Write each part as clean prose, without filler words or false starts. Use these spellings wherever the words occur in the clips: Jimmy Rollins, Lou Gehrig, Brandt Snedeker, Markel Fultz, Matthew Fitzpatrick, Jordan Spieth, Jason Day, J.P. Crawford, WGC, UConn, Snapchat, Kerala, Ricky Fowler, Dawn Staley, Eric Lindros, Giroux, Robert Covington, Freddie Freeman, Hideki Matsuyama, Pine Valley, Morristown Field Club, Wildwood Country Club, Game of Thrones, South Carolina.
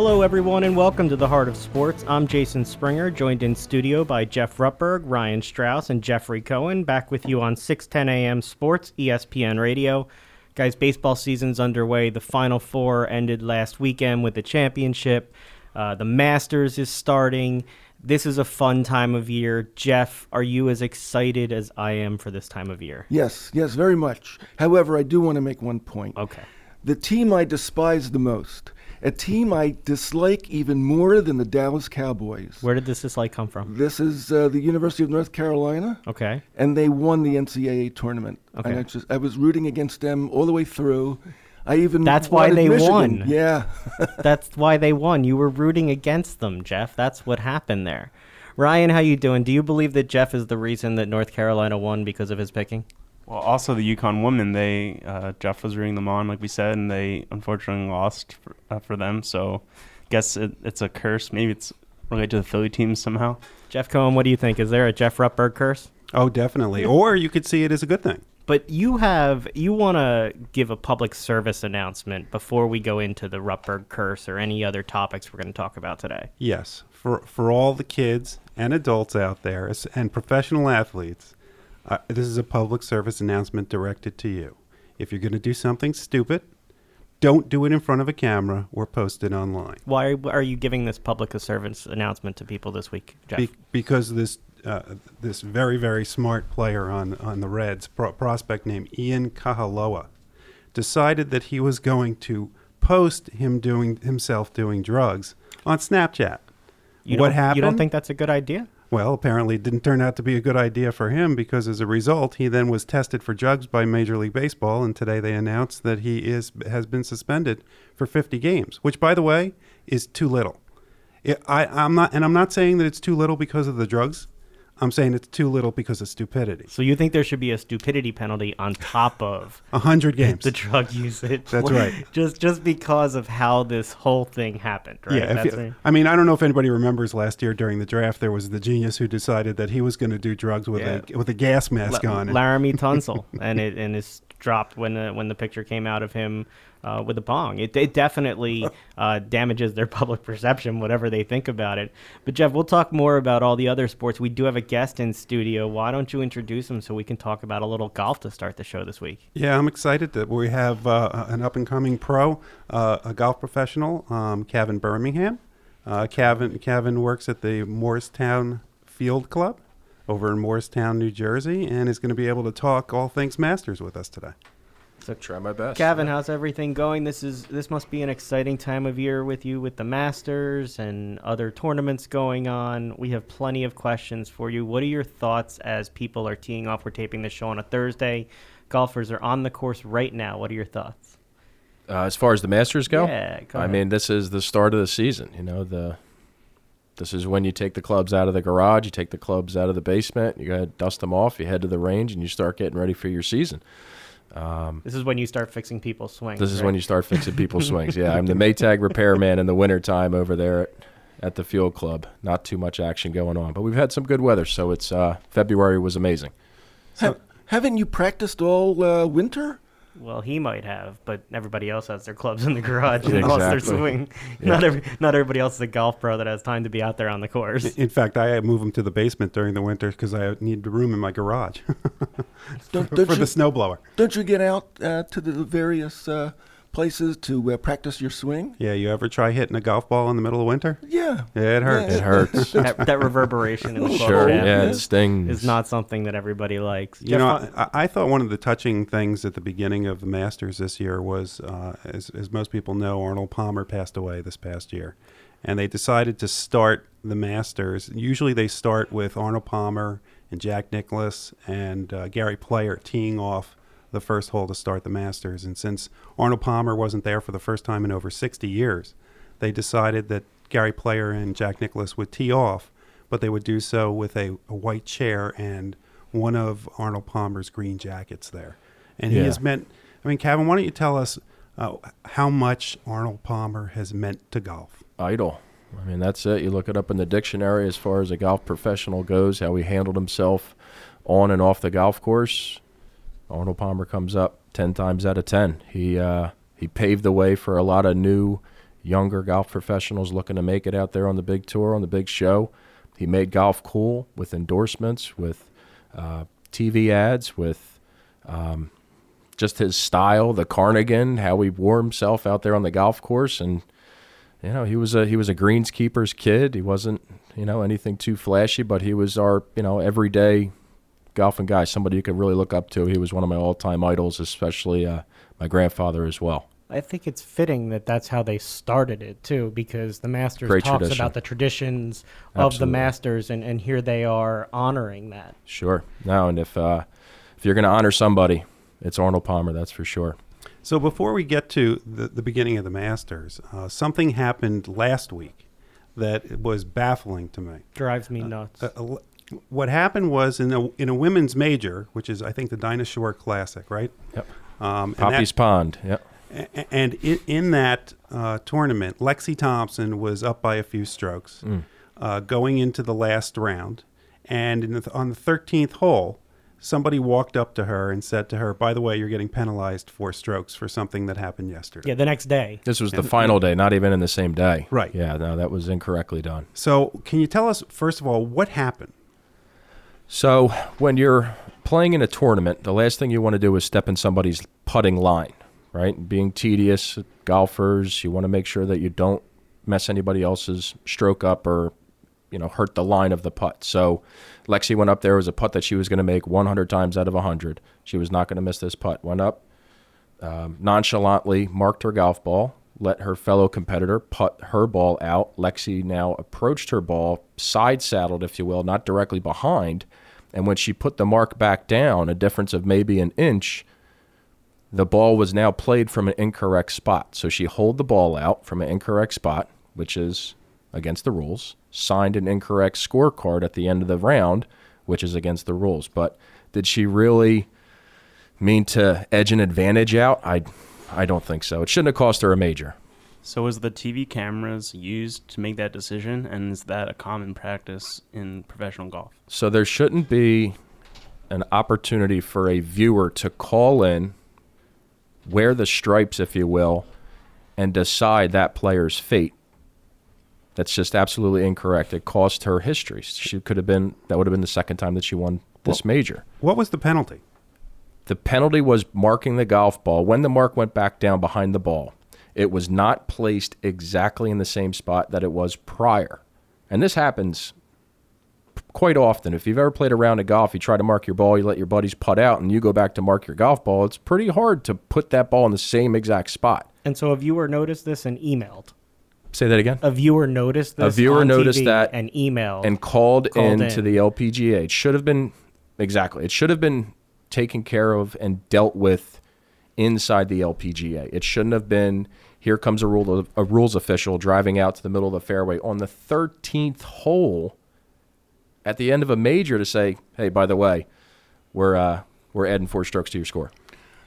Hello, everyone, and welcome to the Heart of Sports. I'm Jason Springer, joined in studio by Jeff Ruppberg, Ryan Strauss, and Jeffrey Cohen, back with you on 610 AM Sports, ESPN Radio. Guys, baseball season's underway. The Final Four ended last weekend with the championship. The Masters is starting. This is a fun time of year. Jeff, are you as excited as I am for this time of year? Yes, very much. However, I do want to make one point. Okay. The team I despise the most, a team I dislike even more than the Dallas Cowboys. Where did this dislike come from? This is the University of North Carolina. Okay. And they won the NCAA tournament. Okay. And I was rooting against them all the way through. That's why they won. Yeah. That's why they won. You were rooting against them, Jeff. That's what happened there. Ryan, how you doing? Do you believe that Jeff is the reason that North Carolina won because of his picking? Well, also the UConn women, Jeff was rooting them on, like we said, and they unfortunately lost for them. So I guess it's a curse. Maybe it's related to the Philly team somehow. Jeff Cohen, what do you think? Is there a Jeff Ruppberg curse? Oh, definitely. Or you could see it as a good thing. But you want to give a public service announcement before we go into the Ruppberg curse or any other topics we're going to talk about today. Yes. For all the kids and adults out there and professional athletes, this is a public service announcement directed to you. If you're going to do something stupid, don't do it in front of a camera or post it online. Why are you giving this public service announcement to people this week, Jeff? Because this very, very smart player on the Reds, prospect named Ian Kahaloa, decided that he was going to post himself doing drugs on Snapchat. What happened? You don't think that's a good idea? Well, apparently it didn't turn out to be a good idea for him because as a result, he then was tested for drugs by Major League Baseball, and today they announced that he has been suspended for 50 games, which, by the way, is too little. I'm not saying that it's too little because of the drugs. I'm saying it's too little because of stupidity. So you think there should be a stupidity penalty on top of 100 games, the drug usage? That's right. Just because of how this whole thing happened, right? Yeah. I mean, I don't know if anybody remembers last year during the draft, there was the genius who decided that he was going to do drugs with a gas mask on. Laramie Tunsil, and it's dropped when the picture came out of him with a bong. It definitely damages their public perception, whatever they think about it. But Jeff, we'll talk more about all the other sports. We do have a guest in studio. Why don't you introduce him so we can talk about a little golf to start the show this week? Yeah, I'm excited that we have an up-and-coming pro, a golf professional, Cavan Birmingham. Cavan works at the Morristown Field Club over in Morristown, New Jersey, and is going to be able to talk all things Masters with us today. So try my best. Cavan, how's everything going? This must be an exciting time of year with you with the Masters and other tournaments going on. We have plenty of questions for you. What are your thoughts as people are teeing off? We're taping the show on a Thursday. Golfers are on the course right now. What are your thoughts? As far as the Masters go? Yeah, go ahead. I mean, this is the start of the season. You know, this is when you take the clubs out of the garage, you take the clubs out of the basement, you go ahead, dust them off, you head to the range, and you start getting ready for your season. This is when you start fixing people's swings. This is when you start fixing people's swings, yeah. I'm the Maytag repairman in the wintertime over there at the field club. Not too much action going on, but we've had some good weather, so it's February was amazing. Haven't you practiced all winter? Well, he might have, but everybody else has their clubs in the garage and lost their swing. Yeah. Not everybody else is a golf pro that has time to be out there on the course. In fact, I move them to the basement during the winter because I need the room in my garage for the snowblower. Don't you get out to the various places to practice your swing? Yeah, you ever try hitting a golf ball in the middle of winter? Yeah. It hurts. Yeah. It hurts. that reverberation in the ball it stings. Is not something that everybody likes. I thought one of the touching things at the beginning of the Masters this year was, as most people know, Arnold Palmer passed away this past year. And they decided to start the Masters. Usually they start with Arnold Palmer and Jack Nicklaus and Gary Player teeing off the first hole to start the Masters. And since Arnold Palmer wasn't there for the first time in over 60 years, they decided that Gary Player and Jack Nicklaus would tee off, but they would do so with a white chair and one of Arnold Palmer's green jackets there. And he has meant, I mean, Cavan, why don't you tell us how much Arnold Palmer has meant to golf? Idol. I mean, that's it. You look it up in the dictionary as far as a golf professional goes, how he handled himself on and off the golf course. Arnold Palmer comes up 10 times out of 10. He paved the way for a lot of new younger golf professionals looking to make it out there on the big tour, on the big show. He made golf cool with endorsements, with TV ads, with just his style, the carnigan, how he wore himself out there on the golf course. And, you know, he was a greenskeeper's kid. He wasn't, you know, anything too flashy, but he was our, you know, everyday golfing guy, somebody you could really look up to. He was one of my all-time idols, especially my grandfather as well. I think it's fitting that that's how they started it, too, because the Masters talks about the traditions of the Masters, and here they are honoring that. Sure. No, and if you're going to honor somebody, it's Arnold Palmer, that's for sure. So before we get to the beginning of the Masters, something happened last week that was baffling to me. Drives me nuts. What happened was in a women's major, which is, I think, the Dinah Shore Classic, right? Yep. Poppy's Pond, yep. And in that tournament, Lexi Thompson was up by a few strokes going into the last round. And on the 13th hole, somebody walked up to her and said to her, by the way, you're getting penalized 4 strokes for something that happened yesterday. Yeah, the next day. This was the final day, not even in the same day. Right. Yeah, no, that was incorrectly done. So can you tell us, first of all, what happened? So when you're playing in a tournament, the last thing you want to do is step in somebody's putting line. Right, being tedious, golfers, you want to make sure that you don't mess anybody else's stroke up or, you know, hurt the line of the putt. So Lexi went up there. It was a putt that she was going to make 100 times out of 100. She was not going to miss this putt. Went up, nonchalantly marked her golf ball, let her fellow competitor putt her ball out. Lexi now approached her ball, side-saddled, if you will, not directly behind. And when she put the mark back down, a difference of maybe an inch, the ball was now played from an incorrect spot. So she holed the ball out from an incorrect spot, which is against the rules, signed an incorrect scorecard at the end of the round, which is against the rules. But did she really mean to edge an advantage out? I don't think so. It shouldn't have cost her a major. So was the TV cameras used to make that decision, and is that a common practice in professional golf? So there shouldn't be an opportunity for a viewer to call in, wear the stripes, if you will, and decide that player's fate. That's just absolutely incorrect. It cost her history. She could have been, that would have been the second time that she won this major. What was the penalty? The penalty was marking the golf ball. When the mark went back down behind the ball, it was not placed exactly in the same spot that it was prior. And this happens quite often. If you've ever played a round of golf, you try to mark your ball, you let your buddies putt out, and you go back to mark your golf ball, it's pretty hard to put that ball in the same exact spot. And so a viewer noticed this and emailed. Say that again? A viewer noticed this that and emailed. And called in to the LPGA. It should have been, exactly, it should have been taken care of and dealt with inside the LPGA. It shouldn't have been, here comes a rules official driving out to the middle of the fairway on the 13th hole at the end of a major to say, hey, by the way, we're adding 4 strokes to your score.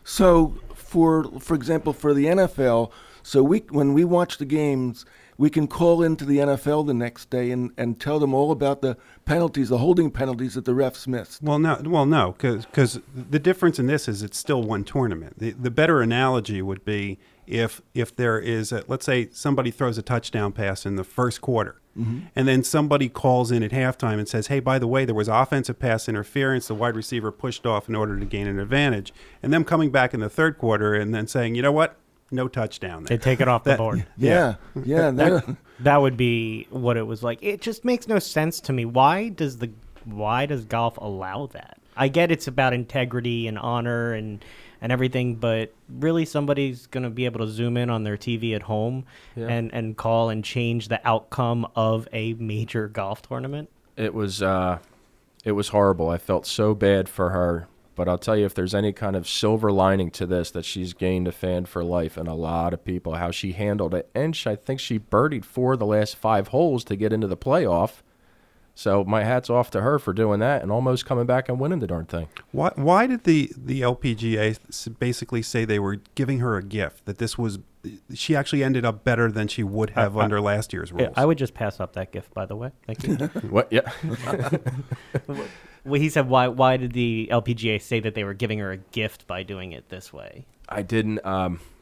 So, for example, for the NFL, so when we watch the games, we can call into the NFL the next day and tell them all about the penalties, the holding penalties that the refs missed. Well, no, because the difference in this is it's still one tournament. The better analogy would be if there is, let's say somebody throws a touchdown pass in the first quarter. Mm-hmm. And then somebody calls in at halftime and says, hey, by the way, there was offensive pass interference. The wide receiver pushed off in order to gain an advantage. And them coming back in the third quarter and then saying, you know what? No touchdown there. They take it off the board. Yeah. That would be what it was like. It just makes no sense to me. Why does golf allow that? I get it's about integrity and honor and everything, but really somebody's going to be able to zoom in on their TV at home and call and change the outcome of a major golf tournament. It was horrible. I felt so bad for her, but I'll tell you, if there's any kind of silver lining to this, that she's gained a fan for life and a lot of people, how she handled it. And I think she birdied 4 of the last 5 holes to get into the playoff. So my hat's off to her for doing that and almost coming back and winning the darn thing. Why did the LPGA basically say they were giving her a gift, that this was – she actually ended up better than she would have under last year's rules? I would just pass up that gift, by the way. Thank you. What? Yeah. Well, he said why did the LPGA say that they were giving her a gift by doing it this way? I didn't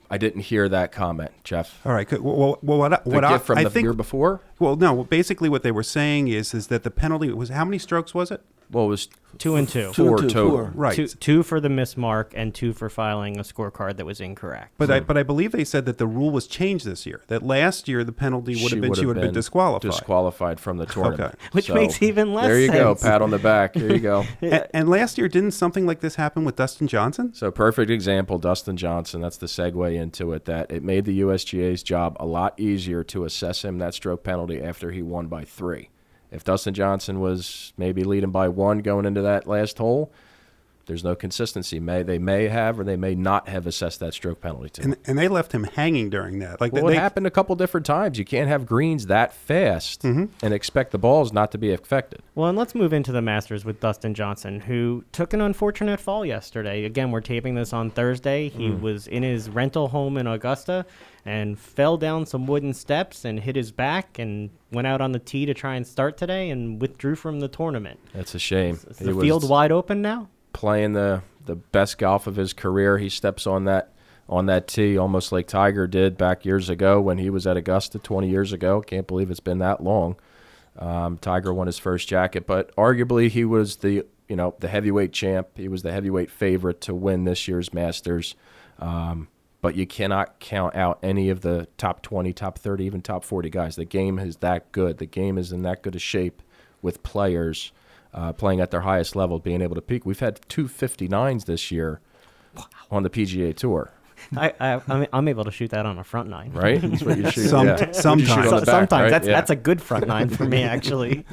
I didn't hear that comment, Jeff. All right. Well, what I think, the year before? Well, no. Basically, what they were saying is that the penalty was how many strokes was it? Well, it was 2 and 2. Four total. Right. Two for the missed mark and 2 for filing a scorecard that was incorrect. But I believe they said that the rule was changed this year. That last year the penalty would have been she would have been disqualified. Disqualified from the tournament. Okay. Which makes even less sense. There you go. Pat on the back. There you go. And last year, didn't something like this happen with Dustin Johnson? So perfect example, Dustin Johnson. That's the segue into it. That it made the USGA's job a lot easier to assess him, that stroke penalty, after he won by 3. If Dustin Johnson was maybe leading by 1 going into that last hole, there's no consistency. They may have or they may not have assessed that stroke penalty to him. And they left him hanging during that. It happened a couple different times. You can't have greens that fast and expect the balls not to be affected. Well, and let's move into the Masters with Dustin Johnson, who took an unfortunate fall yesterday. Again, we're taping this on Thursday. He was in his rental home in Augusta and fell down some wooden steps and hit his back and went out on the tee to try and start today and withdrew from the tournament. That's a shame. Is the field wide open now? Playing the best golf of his career. He steps on that tee almost like Tiger did back years ago when he was at Augusta 20 years ago. Can't believe it's been that long. Tiger won his first jacket, but arguably he was the heavyweight champ. He was the heavyweight favorite to win this year's Masters. But you cannot count out any of the top 20, top 30, even top 40 guys. The game is that good. The game is in that good a shape with players playing at their highest level, being able to peak. We've had 2 59s this year on the PGA Tour. I'm able to shoot that on a front nine. Right? That's what you shoot. Sometimes. That's a good front nine for me, actually.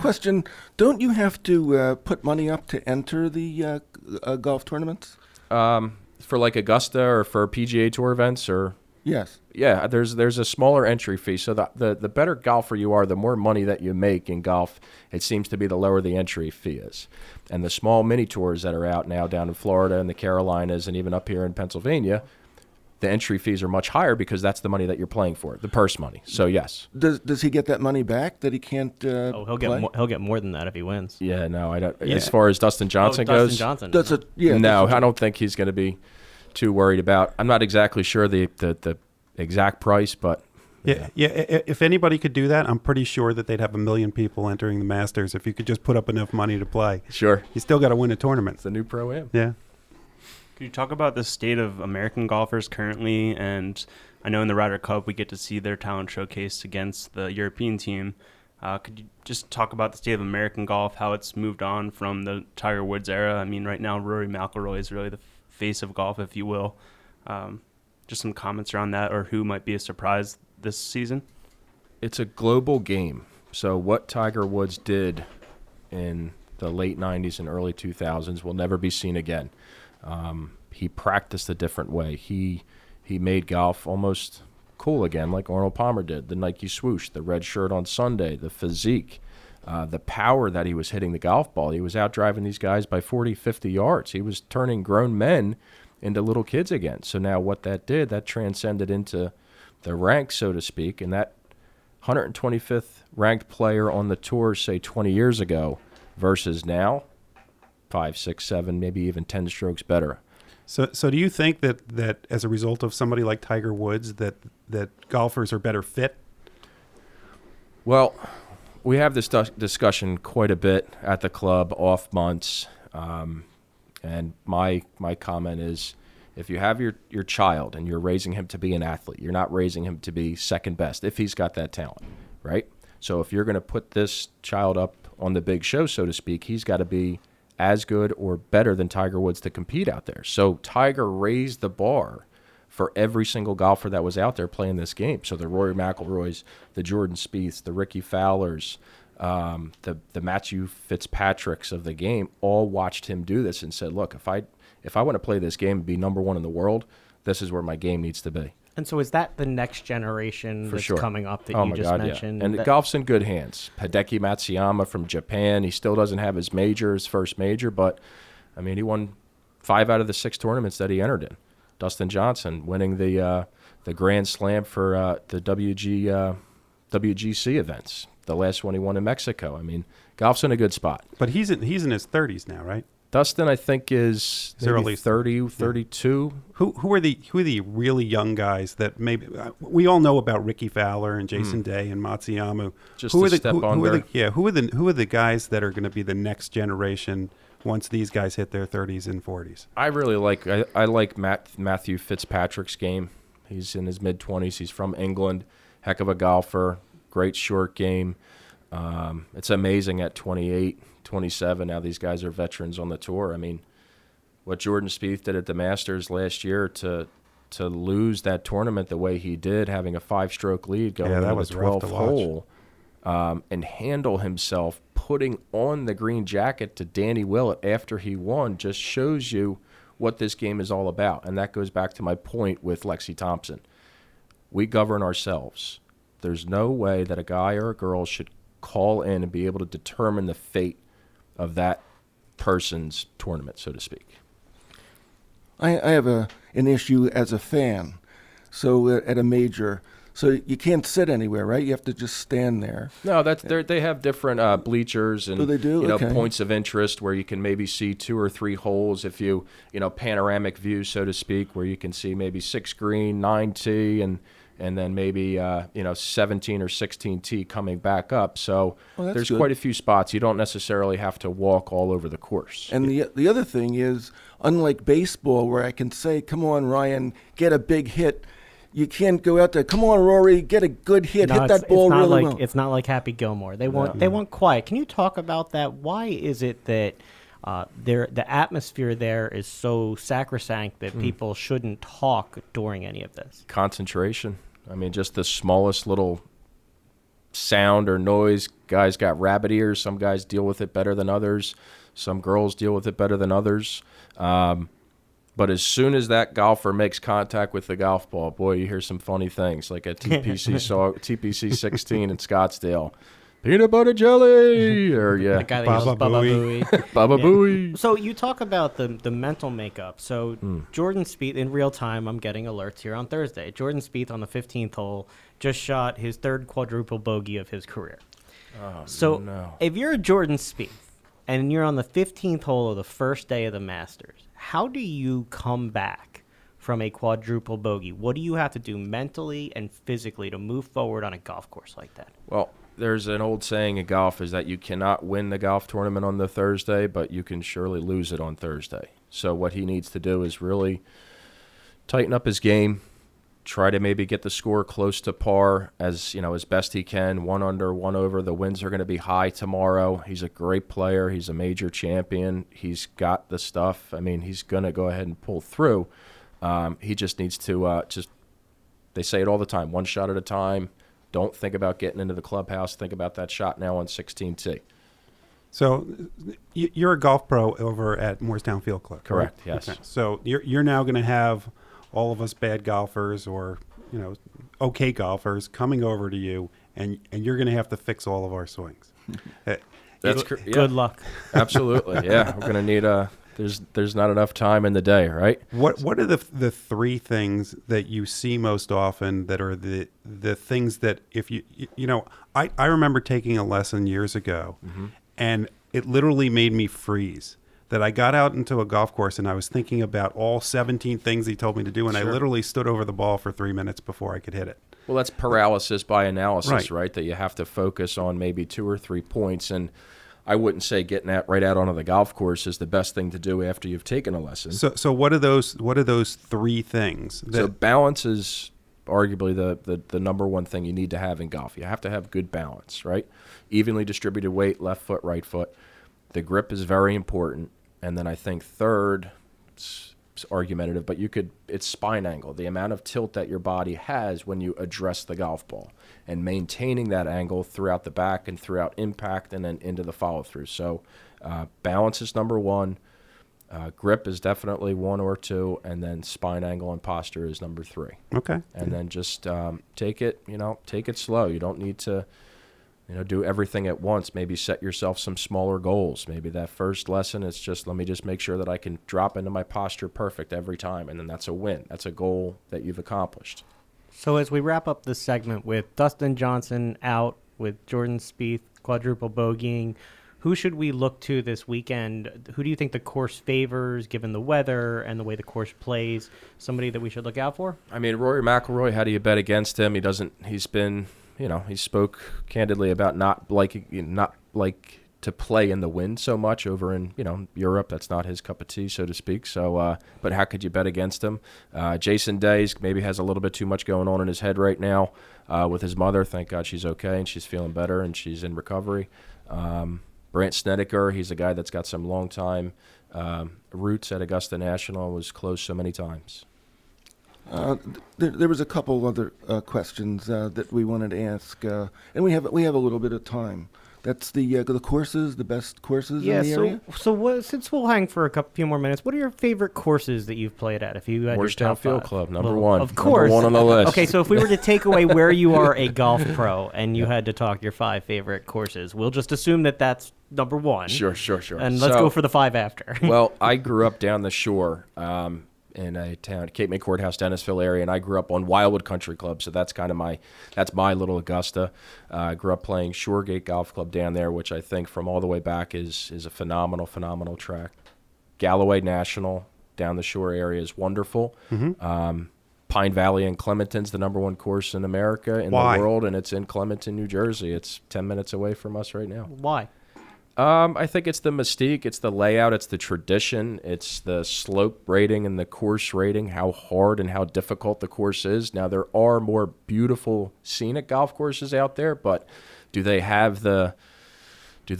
Question, don't you have to put money up to enter the golf tournaments? For like Augusta or for PGA Tour events? Or yes. Yeah, there's a smaller entry fee. So the better golfer you are, the more money that you make in golf, it seems to be the lower the entry fee is. And the small mini tours that are out now down in Florida and the Carolinas and even up here in Pennsylvania, the entry fees are much higher because that's the money that you're playing for, the purse money. So yes. Does he get that money back that he can't? He'll get more than that if he wins. Yeah, no, I don't. Yeah. As far as Dustin Johnson goes, I don't think he's going to be too worried about. I'm not exactly sure the exact price, but yeah. If anybody could do that, I'm pretty sure that they'd have a million people entering the Masters if you could just put up enough money to play. Sure, you still got to win a tournament. It's the new pro-am. Yeah. Could you talk about the state of American golfers currently? And I know in the Ryder Cup, we get to see their talent showcased against the European team. Could you just talk about the state of American golf, how it's moved on from the Tiger Woods era? I mean, right now, Rory McIlroy is really the face of golf, if you will. Just some comments around that or who might be a surprise this season. It's a global game. So what Tiger Woods did in the late 90s and early 2000s will never be seen again. He practiced a different way. He made golf almost cool again, like Arnold Palmer did. The Nike swoosh, the red shirt on Sunday, the physique, the power that he was hitting the golf ball. He was out driving these guys by 40, 50 yards. He was turning grown men into little kids again. So now what that did, that transcended into the ranks, so to speak, and that 125th ranked player on the tour, say 20 years ago, versus now, 5, 6, 7, maybe even 10 strokes better. So do you think that as a result of somebody like Tiger Woods, that golfers are better fit? Well, we have this discussion quite a bit at the club off months, and my comment is, if you have your child and you're raising him to be an athlete, you're not raising him to be second best if he's got that talent, right? So if you're going to put this child up on the big show, so to speak, he's got to be as good or better than Tiger Woods to compete out there. So Tiger raised the bar for every single golfer that was out there playing this game. So the Rory McIlroys, the Jordan Spieths, the Ricky Fowlers, the Matthew Fitzpatricks of the game all watched him do this and said, look, if I want to play this game and be number one in the world, this is where my game needs to be. And so is that the next generation coming up that mentioned? Yeah. And golf's in good hands. Hideki Matsuyama from Japan, he still doesn't have his first major, but, I mean, he won 5 out of the 6 tournaments that he entered in. Dustin Johnson winning the Grand Slam for the WGC events, the last one he won in Mexico. I mean, golf's in a good spot. But he's in his 30s now, right? Dustin, I think, is maybe early 30, 32. Yeah. Who are the really young guys that maybe we all know about? Ricky Fowler and Jason Day and Matsuyama. Who are the guys that are going to be the next generation once these guys hit their 30s and 40s? I really like Matthew Fitzpatrick's game. He's in his mid-20s. He's from England. Heck of a golfer. Great short game. It's amazing at 28, 27, now these guys are veterans on the tour. I mean, what Jordan Spieth did at the Masters last year to lose that tournament the way he did, having a five-stroke lead going into the 12th hole, and handle himself, putting on the green jacket to Danny Willett after he won, just shows you what this game is all about. And that goes back to my point with Lexi Thompson. We govern ourselves. There's no way that a guy or a girl should call in and be able to determine the fate of that person's tournament, so to speak. I have an issue as a fan. So at a major, so you can't sit anywhere, right? You have to just stand there. No, they have different bleachers and points of interest where you can maybe see two or three holes if you panoramic view, so to speak, where you can see maybe 6 green, 9 tee, and then maybe 17 or 16 tee coming back up. So there's quite a few spots. You don't necessarily have to walk all over the course. And the other thing is, unlike baseball where I can say, come on, Ryan, get a big hit, you can't go out there, come on, Rory, get a good hit, hit that ball really well. It's not like Happy Gilmore. They want quiet. Can you talk about that? Why is it that the atmosphere there is so sacrosanct that people shouldn't talk during any of this? Concentration. I mean, just the smallest little sound or noise. Guys got rabbit ears. Some guys deal with it better than others. Some girls deal with it better than others. But as soon as that golfer makes contact with the golf ball, boy, you hear some funny things. Like at TPC 16 in Scottsdale. Peanut butter jelly, or the guy that Bubba Booey. Bubba Booey. So you talk about the mental makeup. So Jordan Spieth, in real time, I'm getting alerts here on Thursday. Jordan Spieth on the 15th hole just shot his third quadruple bogey of his career. If you're a Jordan Spieth and you're on the 15th hole of the first day of the Masters, how do you come back from a quadruple bogey? What do you have to do mentally and physically to move forward on a golf course like that? Well, there's an old saying in golf is that you cannot win the golf tournament on the Thursday, but you can surely lose it on Thursday. So what he needs to do is really tighten up his game, try to maybe get the score close to par as best he can, 1 under, 1 over. The winds are going to be high tomorrow. He's a great player. He's a major champion. He's got the stuff. I mean, he's going to go ahead and pull through. He just needs to they say it all the time, one shot at a time. Don't think about getting into the clubhouse. Think about that shot now on 16T. So you're a golf pro over at Morristown Field Club, correct? Right? Yes. Okay. So you're now going to have all of us bad golfers or okay golfers coming over to you, and you're going to have to fix all of our swings. Good luck. Absolutely. Yeah, we're going to need a. There's not enough time in the day, right? What are the three things that you see most often that are the things that if you I remember taking a lesson years ago, and it literally made me freeze. That I got out into a golf course and I was thinking about all 17 things he told me to do, and I literally stood over the ball for 3 minutes before I could hit it. Well, that's paralysis by analysis, right? That you have to focus on maybe 2 or 3 points, and I wouldn't say getting right out onto the golf course is the best thing to do after you've taken a lesson. So what are those three things? So balance is arguably the number one thing you need to have in golf. You have to have good balance, right? Evenly distributed weight, left foot, right foot. The grip is very important. And then I think third, it's argumentative, but it's spine angle, the amount of tilt that your body has when you address the golf ball, and maintaining that angle throughout the back and throughout impact and then into the follow-through. So balance is number one, grip is definitely one or two, and then spine angle and posture is number three. Okay. And then just take it slow. You don't need to do everything at once. Maybe set yourself some smaller goals. Maybe that first lesson is just, let me just make sure that I can drop into my posture perfect every time, and then that's a win. That's a goal that you've accomplished. So as we wrap up this segment with Dustin Johnson out, with Jordan Spieth quadruple bogeying, Who should we look to this weekend? Who do you think the course favors, given the weather and the way the course plays? Somebody that we should look out for? I mean, Rory McIlroy, how do you bet against him? He doesn't. He's been, you know, he spoke candidly about not like to play in the wind so much over in, you know, Europe. That's not his cup of tea, so to speak. So, but how could you bet against him? Jason Day maybe has a little bit too much going on in his head right now with his mother. Thank God she's okay and she's feeling better and she's in recovery. Brandt Snedeker, he's a guy that's got some long-time roots at Augusta National, was closed so many times. There was a couple other questions that we wanted to ask, and we have a little bit of time. That's the courses, the best courses in the area? Yeah, so what, since we'll hang for a few more minutes, what are your favorite courses that you've played at? If you had Morristown Field Club, number one. Of course. Number one on the list. Okay, so if we were to take away where you are a golf pro and you had to talk your five favorite courses, we'll just assume that that's number one. Sure. And let's go for the five after. Well, I grew up down the shore in a town, Cape May Courthouse, Dennisville area, and I grew up on Wildwood Country Club, so that's kind of my little Augusta. I grew up playing Shoregate Golf Club down there, which I think from all the way back is a phenomenal track. Galloway National down the shore area is wonderful. Mm-hmm. Pine Valley and Clementon's the number one course in America, the world, and it's in Clementon, New Jersey. It's 10 minutes away from us right now. Why? I think it's the mystique, it's the layout, it's the tradition, it's the slope rating and the course rating, how hard and how difficult the course is. Now, there are more beautiful scenic golf courses out there, but do they have that, you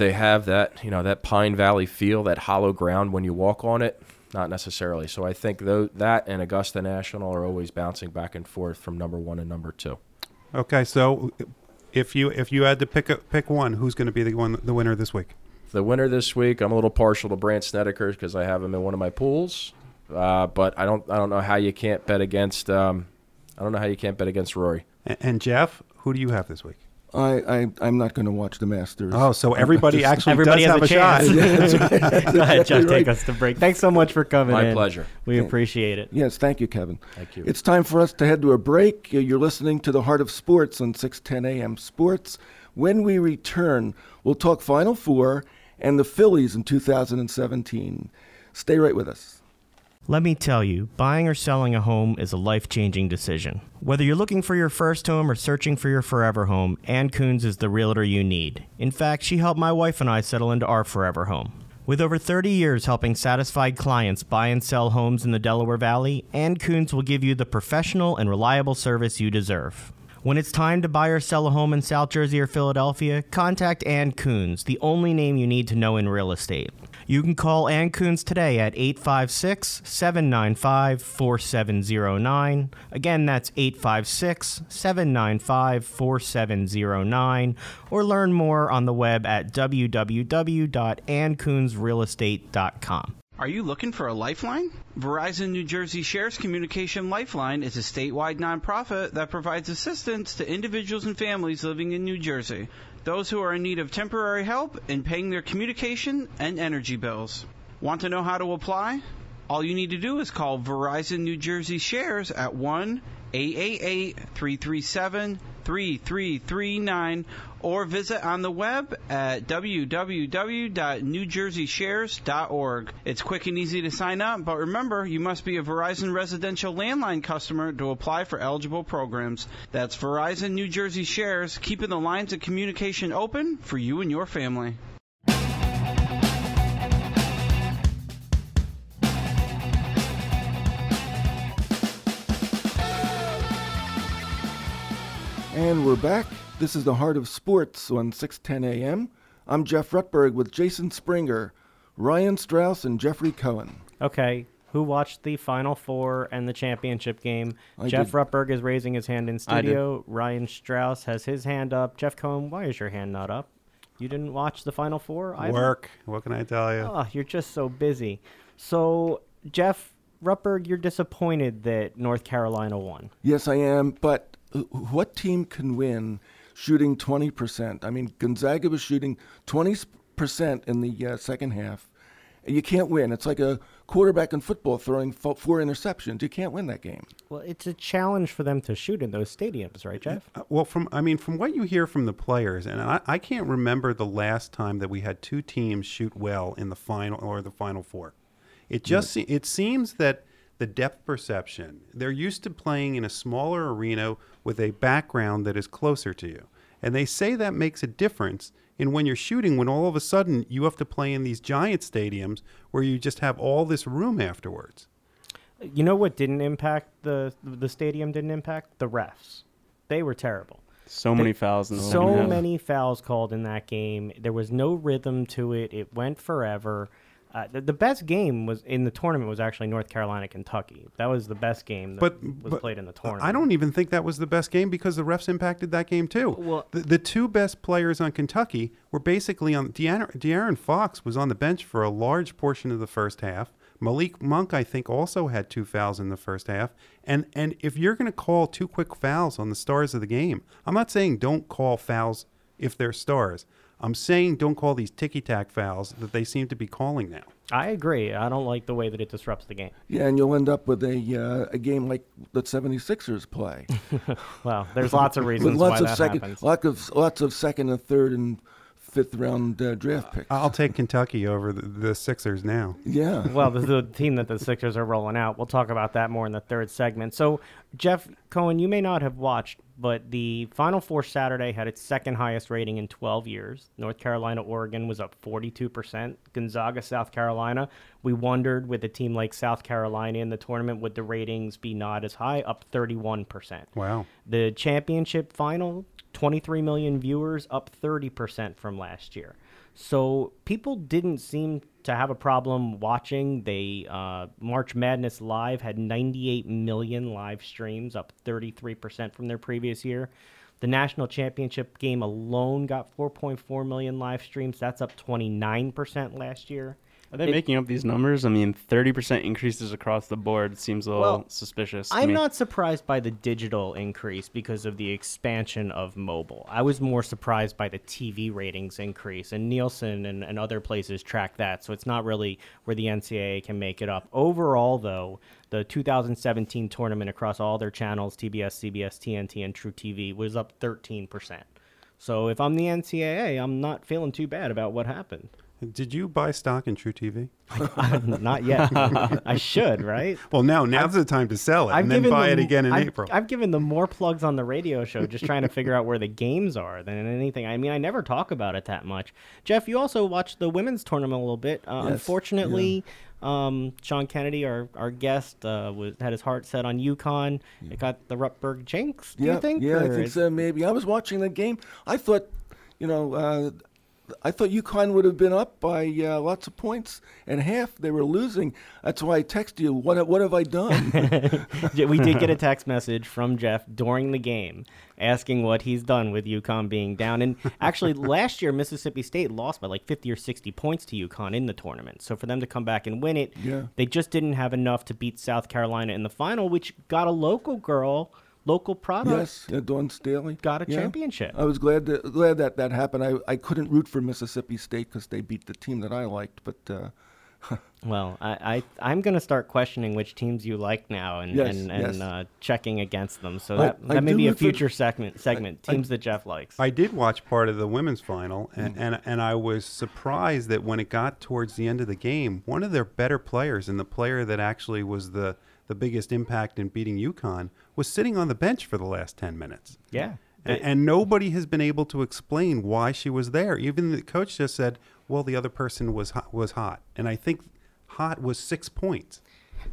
know, that Pine Valley feel, that hollow ground when you walk on it? Not necessarily. So I think that and Augusta National are always bouncing back and forth from number one and number two. Okay, so if you had to pick one, who's going to be the winner this week? The winner this week, I'm a little partial to Brandt Snedeker because I have him in one of my pools, but I don't know how you can't bet against Rory. And Jeff, who do you have this week? I'm not going to watch the Masters. Oh, so everybody does have a chance. Go ahead, Jeff, take us to break. Thanks so much for coming in. My pleasure. We appreciate it. Yes, thank you, Kevin. Thank you. It's time for us to head to a break. You're listening to The Heart of Sports on 610 AM Sports. When we return, we'll talk Final Four and the Phillies in 2017. Stay right with us. Let me tell you, buying or selling a home is a life-changing decision. Whether you're looking for your first home or searching for your forever home, Ann Coons is the realtor you need. In fact, she helped my wife and I settle into our forever home. With over 30 years helping satisfied clients buy and sell homes in the Delaware Valley, Ann Coons will give you the professional and reliable service you deserve. When it's time to buy or sell a home in South Jersey or Philadelphia, contact Ann Coons, the only name you need to know in real estate. You can call Ann Coons today at 856-795-4709. Again, that's 856-795-4709. Or learn more on the web at www.ancoonsrealestate.com. Are you looking for a lifeline? Verizon New Jersey Shares Communication Lifeline is a statewide nonprofit that provides assistance to individuals and families living in New Jersey, those who are in need of temporary help in paying their communication and energy bills. Want to know how to apply? All you need to do is call Verizon New Jersey Shares at 1-888-337-3339 or visit on the web at www.newjerseyshares.org. It's quick and easy to sign up, but remember, you must be a Verizon residential landline customer to apply for eligible programs. That's Verizon New Jersey Shares, keeping the lines of communication open for you and your family. And we're back. This is The Heart of Sports on 610 AM. I'm Jeff Rutberg with Jason Springer, Ryan Strauss, and Jeffrey Cohen. Okay, who watched the Final Four and the championship game? Jeff Rutberg is raising his hand in studio. Ryan Strauss has his hand up. Jeff Cohen, why is your hand not up? You didn't watch the Final Four either? Work. What can I tell you? Oh, you're just so busy. So, Jeff Rutberg, you're disappointed that North Carolina won. Yes, I am, but what team can win shooting 20%? I mean, Gonzaga was shooting 20% in the second half, You can't win. It's like a quarterback in football throwing four interceptions. You can't win that game. Well, it's a challenge for them to shoot in those stadiums, right, Jeff? Well, from what you hear from the players, and I can't remember the last time that we had two teams shoot well in the final or the Final Four. It just it seems that the depth perception, they're used to playing in a smaller arena with a background that is closer to you. And they say that makes a difference in when you're shooting, when all of a sudden you have to play in these giant stadiums where you just have all this room afterwards. You know what didn't impact the stadium didn't impact? The refs. They were terrible. Many fouls in the So many fouls called in that game. There was no rhythm to it. It went forever. The best game was in the tournament was actually North Carolina-Kentucky. That was the best game that was played in the tournament. I don't even think that was the best game because the refs impacted that game too. Well, the two best players on Kentucky were basically on De'Aaron Fox was on the bench for a large portion of the first half. Malik Monk, I think, also had two fouls in the first half. And if you're going to call two quick fouls on the stars of the game, I'm not saying don't call fouls if they're stars. I'm saying don't call these ticky-tack fouls that they seem to be calling now. I agree. I don't like the way that it disrupts the game. Yeah, and you'll end up with a game like the 76ers play. Well, there's lots of reasons why that happens. Lots of second and third and fifth-round draft picks. I'll take Kentucky over the Sixers now. Yeah. Well, this is the team that the Sixers are rolling out. We'll talk about that more in the third segment. So, Jeff Cohen, you may not have watched, but the Final Four Saturday had its second highest rating in 12 years. North Carolina-Oregon was up 42%. Gonzaga, South Carolina. We wondered with a team like South Carolina in the tournament, would the ratings be not as high? Up 31%. Wow. The championship final, 23 million viewers, up 30% from last year. So people didn't seem to have a problem watching. They March Madness Live had 98 million live streams, up 33% from their previous year. The national championship game alone got 4.4 million live streams. That's up 29% last year. Are they making up these numbers? I mean, 30% increases across the board seems a little suspicious. I'm not surprised by the digital increase because of the expansion of mobile. I was more surprised by the TV ratings increase, and Nielsen and other places track that, so it's not really where the NCAA can make it up. Overall, though, the 2017 tournament across all their channels, TBS, CBS, TNT, and True TV, was up 13%. So if I'm the NCAA, I'm not feeling too bad about what happened. Did you buy stock in True TV? Not yet. I should, right? Well, now's the time to sell it and then buy it again in April. I've given them more plugs on the radio show just trying to figure out where the games are than anything. I mean, I never talk about it that much. Jeff, you also watched the women's tournament a little bit. Yes, unfortunately, yeah. Sean Kennedy, our guest, had his heart set on UConn. Yeah. It got the Rutberg jinx, do you think? Yeah, I think so, maybe. I was watching the game. I thought, I thought UConn would have been up by lots of points and half. They were losing. That's why I texted you, what have I done? We did get a text message from Jeff during the game asking what he's done with UConn being down. And actually, last year, Mississippi State lost by like 50 or 60 points to UConn in the tournament. So for them to come back and win it, they just didn't have enough to beat South Carolina in the final, which got a local girl. Local product. Yes, Dawn Staley. Got a championship. I was glad that happened. I couldn't root for Mississippi State because they beat the team that I liked. But Well, I'm going to start questioning which teams you like now and checking against them. So that may be a future segment, teams that Jeff likes. I did watch part of the women's final, and I was surprised that when it got towards the end of the game, one of their better players and the player that actually was the biggest impact in beating UConn was sitting on the bench for the last 10 minutes. Yeah. And nobody has been able to explain why she was there. Even the coach just said, well, the other person was hot. And I think hot was 6 points.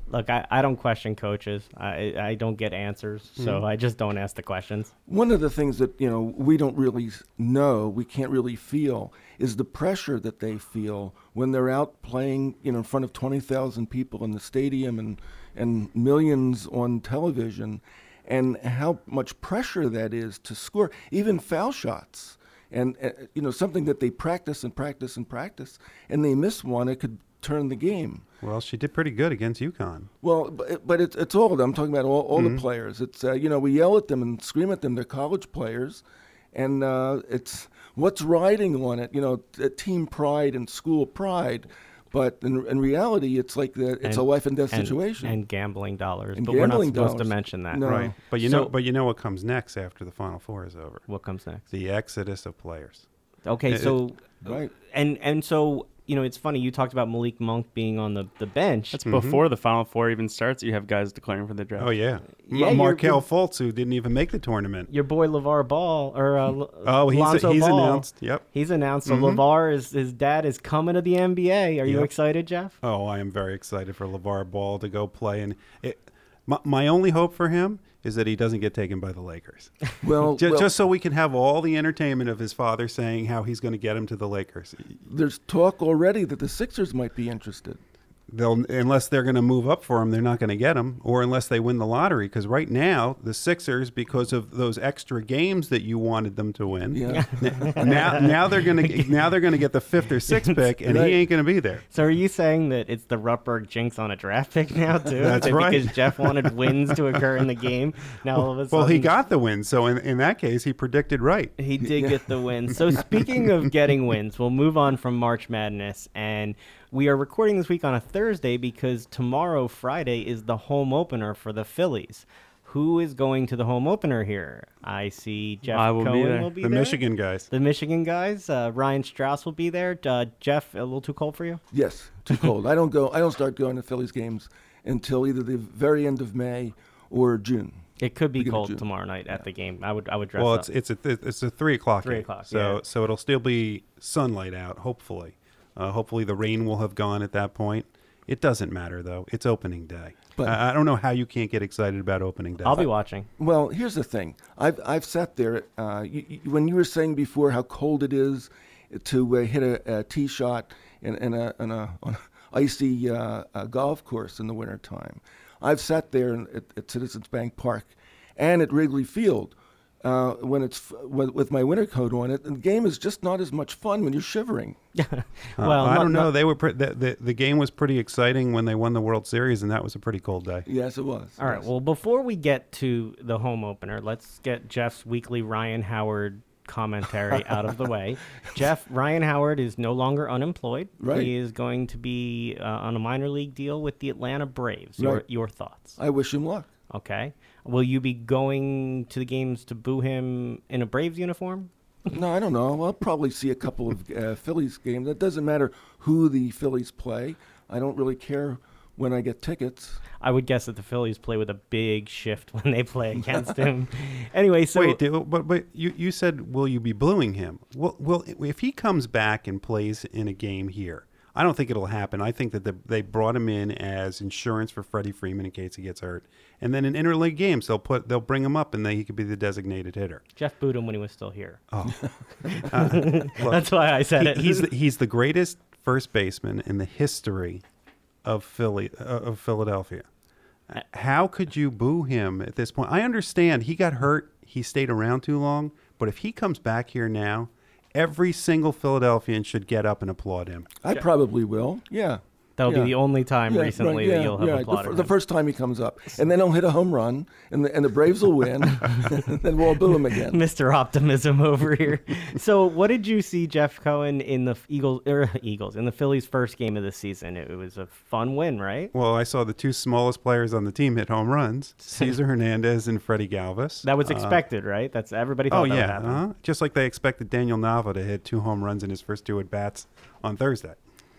Look, I don't question coaches. I don't get answers, so I just don't ask the questions. One of the things that, we don't really know, we can't really feel, is the pressure that they feel when they're out playing, in front of 20,000 people in the stadium and millions on television, and how much pressure that is to score, even foul shots. And, something that they practice and practice and practice, and they miss one, it could turn the game. Well, she did pretty good against UConn. Well, but it's all of them. I'm talking about all the players. It's, we yell at them and scream at them. They're college players. And it's what's riding on it, team pride and school pride But in reality, it's like it's a life and death situation. And gambling dollars. And but gambling we're not supposed dollars. To mention that. No. Right. But you know what comes next after the Final Four is over? What comes next? The exodus of players. Okay, right. And so, you know, it's funny. You talked about Malik Monk being on the bench. That's before the Final Four even starts. You have guys declaring for the draft. Oh, yeah. Markel Fultz, who didn't even make the tournament. Your boy LaVar Ball. He's announced. Yep. He's announced. So LaVar, his dad is coming to the NBA. Are you excited, Jeff? Oh, I am very excited for LaVar Ball to go play. And my only hope for him is that he doesn't get taken by the Lakers. Well, just so we can have all the entertainment of his father saying how he's going to get him to the Lakers. There's talk already that the Sixers might be interested. Unless they're going to move up for him, they're not going to get him, or unless they win the lottery. Because right now, the Sixers, because of those extra games that you wanted them to win, now they're going to get the fifth or sixth pick, and he ain't going to be there. So are you saying that it's the Rutberg jinx on a draft pick now too? That's right. Because Jeff wanted wins to occur in the game. Now all of a sudden, he got the win. So in that case, he predicted right. He did get the win. So speaking of getting wins, we'll move on from March Madness. And we are recording this week on a Thursday because tomorrow, Friday, is the home opener for the Phillies. Who is going to the home opener here? I see Jeff Cohen will be there. The Michigan guys. Ryan Strauss will be there. Jeff, a little too cold for you? Yes, too cold. I don't start going to Phillies games until either the very end of May or June. It could be cold tomorrow night at the game. I would dress up. Well, it's a 3:00. 3:00. So it'll still be sunlight out, hopefully. Hopefully the rain will have gone at that point. It doesn't matter, though. It's opening day. But I don't know how you can't get excited about opening day. I'll be watching. Well, here's the thing. I've sat there. When you were saying before how cold it is to hit a tee shot on an icy golf course in the wintertime, I've sat there at Citizens Bank Park and at Wrigley Field when it's with my winter coat on it, and the game is just not as much fun when you're shivering. I don't know. They were the game was pretty exciting when they won the World Series, and that was a pretty cold day. Yes, it was. All right. Well, before we get to the home opener, let's get Jeff's weekly Ryan Howard commentary out of the way. Jeff, Ryan Howard is no longer unemployed. Right. He is going to be on a minor league deal with the Atlanta Braves. Right. Your thoughts? I wish him luck. Okay. Will you be going to the games to boo him in a Braves uniform? No, I don't know. I'll probably see a couple of Phillies games. It doesn't matter who the Phillies play. I don't really care when I get tickets. I would guess that the Phillies play with a big shift when they play against him. Anyway, so... Wait, but you said, will you be booing him? Well, if he comes back and plays in a game here, I don't think it'll happen. I think that they brought him in as insurance for Freddie Freeman in case he gets hurt. And then in interleague games, they'll bring him up, and then he could be the designated hitter. Jeff booed him when he was still here. Oh, look, that's why I said it. He's the greatest first baseman in the history of Philadelphia. How could you boo him at this point? I understand he got hurt. He stayed around too long. But if he comes back here now, every single Philadelphian should get up and applaud him. I probably will. Yeah. That'll be the only time recently that you'll have applauded him. The first time he comes up. And then he'll hit a home run, and the Braves will win, and then we'll boo him again. Mr. Optimism over here. So what did you see, Jeff Cohen, in the in the Phillies' first game of the season? It was a fun win, right? Well, I saw the two smallest players on the team hit home runs, Cesar Hernandez and Freddie Galvis. That was expected, right? That's everybody thought that would happen. Just like they expected Daniel Nava to hit two home runs in his first two at-bats on Thursday.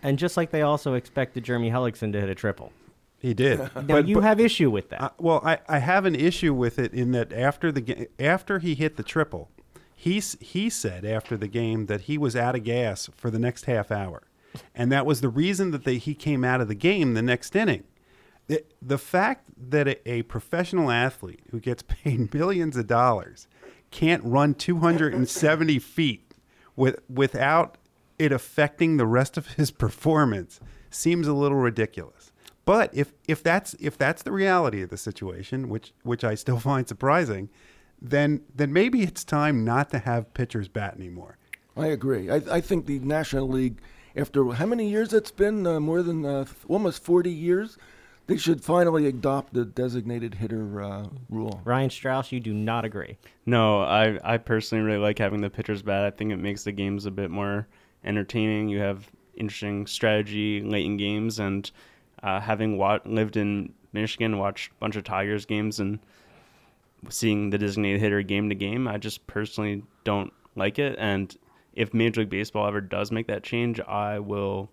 And just like they also expected Jeremy Hellickson to hit a triple. He did. Now, have issue with that. I have an issue with it in that after he hit the triple, he said after the game that he was out of gas for the next half hour. And that was the reason that he came out of the game the next inning. The fact that a professional athlete who gets paid millions of dollars can't run 270 feet without it affecting the rest of his performance seems a little ridiculous. But if that's the reality of the situation, which I still find surprising, then maybe it's time not to have pitchers bat anymore. I agree. I think the National League, after how many years it's been, more than almost 40 years, they should finally adopt the designated hitter rule. Ryan Strauss, you do not agree. No, I personally really like having the pitchers bat. I think it makes the games a bit more entertaining. You have interesting strategy late in games. And having lived in Michigan, watched a bunch of Tigers games and seeing the designated hitter game to game, I just personally don't like it. And if Major League Baseball ever does make that change, I will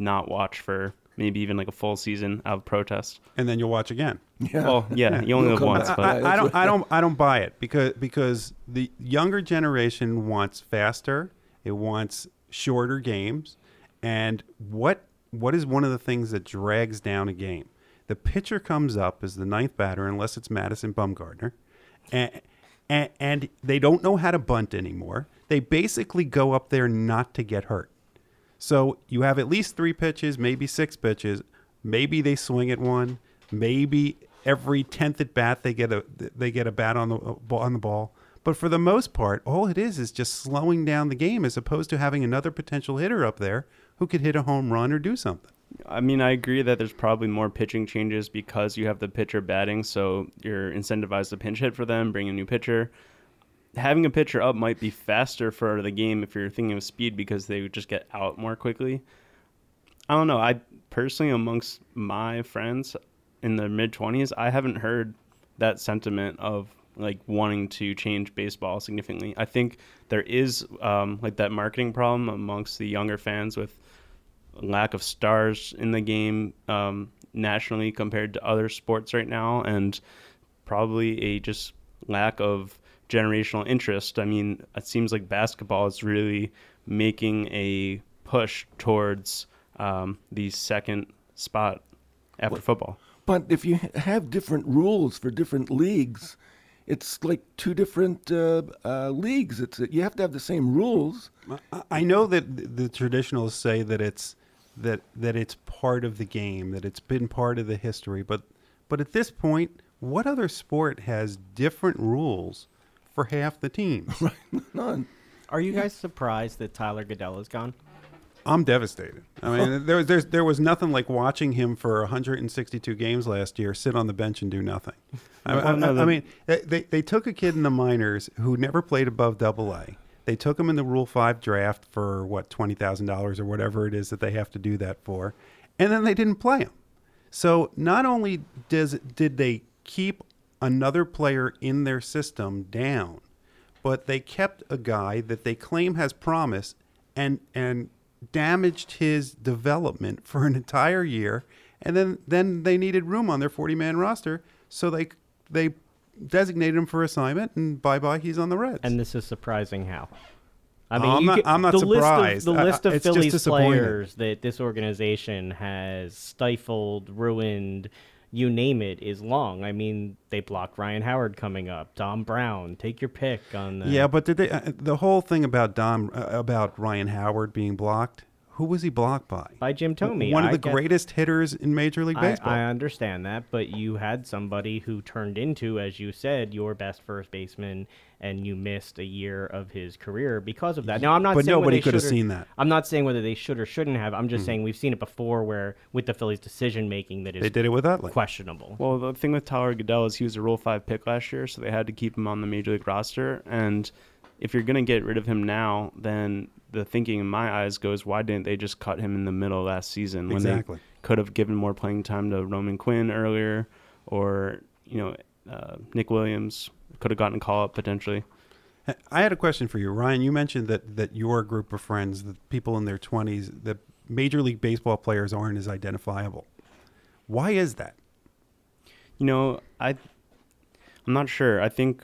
not watch for maybe even a full season of protest. And then you'll watch again. Yeah. Well, yeah, you only live once. But I don't buy it because the younger generation wants faster. It wants shorter games. And what is one of the things that drags down a game? The pitcher comes up as the ninth batter, unless it's Madison Bumgarner, and they don't know how to bunt anymore. They basically go up there not to get hurt. So you have at least 3 pitches, maybe 6 pitches. Maybe they swing at one. Maybe every 10th at bat they get a bat on the ball. But for the most part, all it is just slowing down the game, as opposed to having another potential hitter up there who could hit a home run or do something. I mean, I agree that there's probably more pitching changes because you have the pitcher batting, so you're incentivized to pinch hit for them, bring a new pitcher. Having a pitcher up might be faster for the game if you're thinking of speed, because they would just get out more quickly. I don't know. I personally, amongst my friends in their mid-20s, I haven't heard that sentiment of wanting to change baseball significantly. I think there is that marketing problem amongst the younger fans with lack of stars in the game nationally compared to other sports right now, and probably a just lack of generational interest. I mean, it seems like basketball is really making a push towards the second spot after football. But if you have different rules for different leagues, it's like two different leagues. You have to have the same rules. I know that the traditionalists say that it's part of the game, that it's been part of the history. But at this point, what other sport has different rules for half the team? None. Are you guys surprised that Tyler Goodell is gone? I'm devastated. I mean, there was nothing like watching him for 162 games last year sit on the bench and do nothing. They took a kid in the minors who never played above AA. They took him in the Rule 5 draft for, $20,000 or whatever it is that they have to do that for, and then they didn't play him. So not only did they keep another player in their system down, but they kept a guy that they claim has promise and damaged his development for an entire year, and then they needed room on their 40-man roster, so they designated him for assignment, and bye-bye, he's on the Reds. And this is surprising how. I mean, I'm not surprised. The list of Phillies players that this organization has stifled, ruined, you name it, is long. I mean, they blocked Ryan Howard coming up. Dom Brown, take your pick on that. Yeah, but did they, the whole thing about about Ryan Howard being blocked, who was he blocked by? By Jim Thome. One of the greatest hitters in Major League Baseball. I understand that, but you had somebody who turned into, as you said, your best first baseman, and you missed a year of his career because of that. Now, I'm not saying nobody could have seen that. I'm not saying whether they should or shouldn't have. I'm just saying we've seen it before where with the Phillies' decision-making that is they did it with Utley. Questionable. Well, the thing with Tyler Goodell is he was a Rule 5 pick last year, so they had to keep him on the Major League roster, and if you're going to get rid of him now, then the thinking in my eyes goes, why didn't they just cut him in the middle of last season when they could have given more playing time to Roman Quinn earlier, or Nick Williams could have gotten a call up potentially. I had a question for you, Ryan. You mentioned that your group of friends, the people in their 20s, that Major League Baseball players aren't as identifiable. Why is that? I'm not sure. I think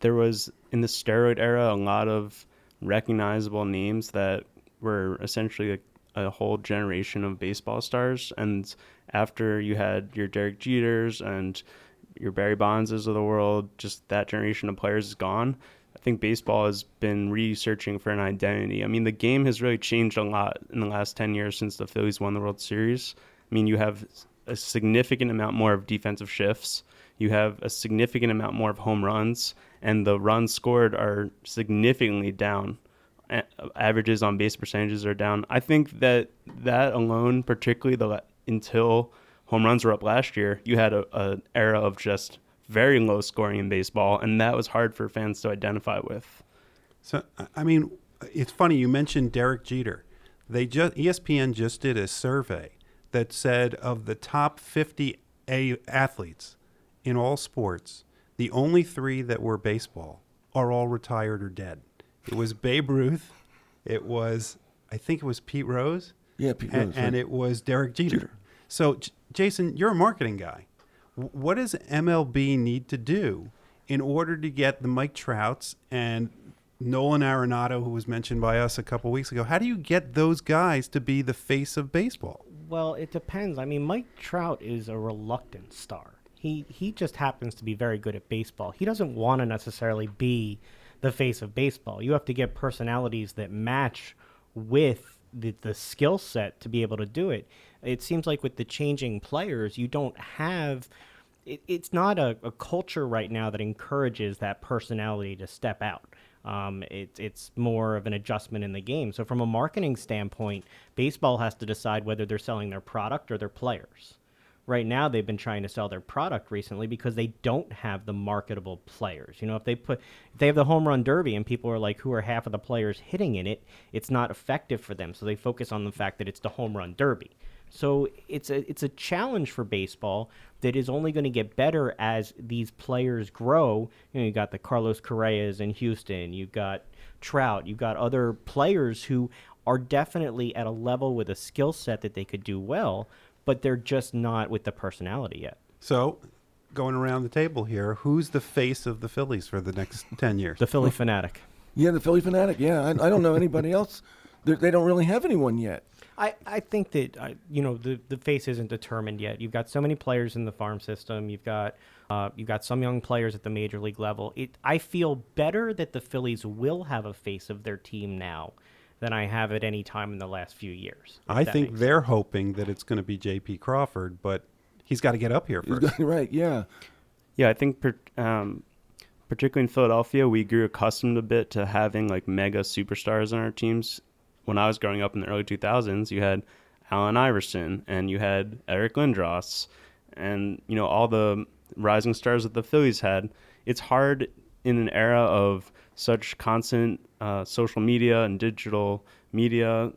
there was, in the steroid era, a lot of recognizable names that were essentially a whole generation of baseball stars. And after you had your Derek Jeters and your Barry Bondses of the world, just that generation of players is gone. I think baseball has been researching for an identity. I mean, the game has really changed a lot in the last 10 years since the Phillies won the World Series. I mean, you have a significant amount more of defensive shifts. You have a significant amount more of home runs, and the runs scored are significantly down. Averages on base percentages are down. I think that alone, particularly until home runs were up last year, you had an era of just very low scoring in baseball, and that was hard for fans to identify with. So, I mean, it's funny you mentioned Derek Jeter. ESPN just did a survey that said of the top 50 athletes in all sports, the only three that were baseball are all retired or dead. It was Babe Ruth. It was, I think it was Pete Rose. Yeah, Pete Rose. And it was Derek Jeter. So, Jason, you're a marketing guy. What does MLB need to do in order to get the Mike Trouts and Nolan Arenado, who was mentioned by us a couple weeks ago? How do you get those guys to be the face of baseball? Well, it depends. I mean, Mike Trout is a reluctant star. He just happens to be very good at baseball. He doesn't want to necessarily be the face of baseball. You have to get personalities that match with the skill set to be able to do it. It seems like with the changing players, you don't have it's not a culture right now that encourages that personality to step out. It's more of an adjustment in the game. So from a marketing standpoint, baseball has to decide whether they're selling their product or their players. Right now, they've been trying to sell their product recently because they don't have the marketable players. You know, if they have the home run derby and people are like, who are half of the players hitting in it, it's not effective for them. So they focus on the fact that it's the home run derby. So it's a challenge for baseball that is only going to get better as these players grow. You know, you got the Carlos Correas in Houston, you've got Trout, you've got other players who are definitely at a level with a skill set that they could do well, but they're just not with the personality yet. So, going around the table here, who's the face of the Phillies for the next 10 years? The Philly fanatic. Yeah, the Philly fanatic. Yeah, I don't know anybody else. They don't really have anyone yet. I think that, you know, the face isn't determined yet. You've got so many players in the farm system. You've got some young players at the major league level. I feel better that the Phillies will have a face of their team now than I have at any time in the last few years. I think they're hoping that it's going to be J.P. Crawford, but he's got to get up here first. Right, yeah. Yeah, I think particularly in Philadelphia, we grew accustomed a bit to having, like, mega superstars on our teams. When I was growing up in the early 2000s, you had Allen Iverson and you had Eric Lindros and, you know, all the rising stars that the Phillies had. It's hard in an era of such constant social media and digital media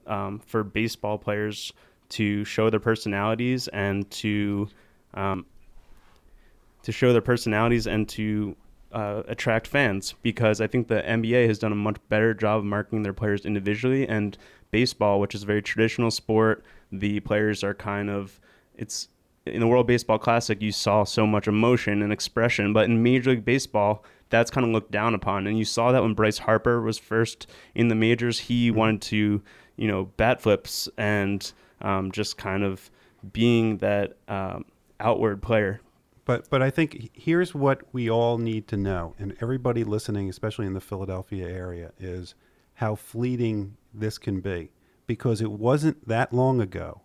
for baseball players to show their personalities and to attract fans, because I think the NBA has done a much better job of marketing their players individually, and baseball, which is a very traditional sport, the players are it's in the World Baseball Classic, you saw so much emotion and expression, but in Major League Baseball, that's kind of looked down upon. And you saw that when Bryce Harper was first in the majors, he wanted to, you know, bat flips and just kind of being that outward player. But I think here's what we all need to know, and everybody listening, especially in the Philadelphia area, is how fleeting this can be, because it wasn't that long ago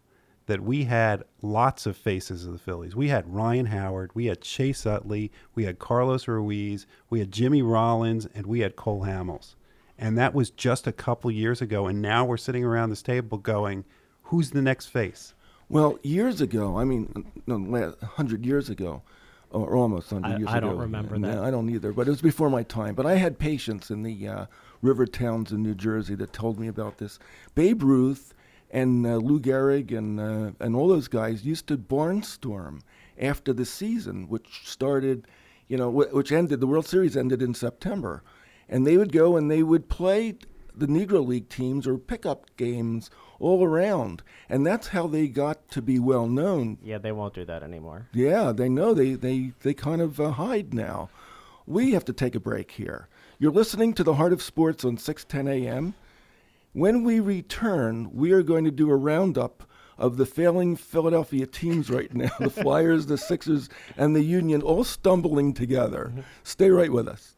that we had lots of faces of the Phillies. We had Ryan Howard, we had Chase Utley, we had Carlos Ruiz, we had Jimmy Rollins, and we had Cole Hamels. And that was just a couple years ago, and now we're sitting around this table going, who's the next face? Well, years ago, 100 years ago, or almost 100 years ago. I don't remember that. I don't either, but it was before my time. But I had patients in the river towns in New Jersey that told me about this. Babe Ruth and Lou Gehrig and all those guys used to barnstorm after the season, which started, you know, which ended, the World Series ended in September. And they would go and they would play the Negro League teams or pickup games all around, and that's how they got to be well known. Yeah, they won't do that anymore. Yeah, they know they kind of hide now. We have to take a break here. You're listening to The Heart of Sports on 610 AM. When we return, we are going to do a roundup of the failing Philadelphia teams right now, the Flyers, the Sixers, and the Union all stumbling together. Mm-hmm. Stay right with us.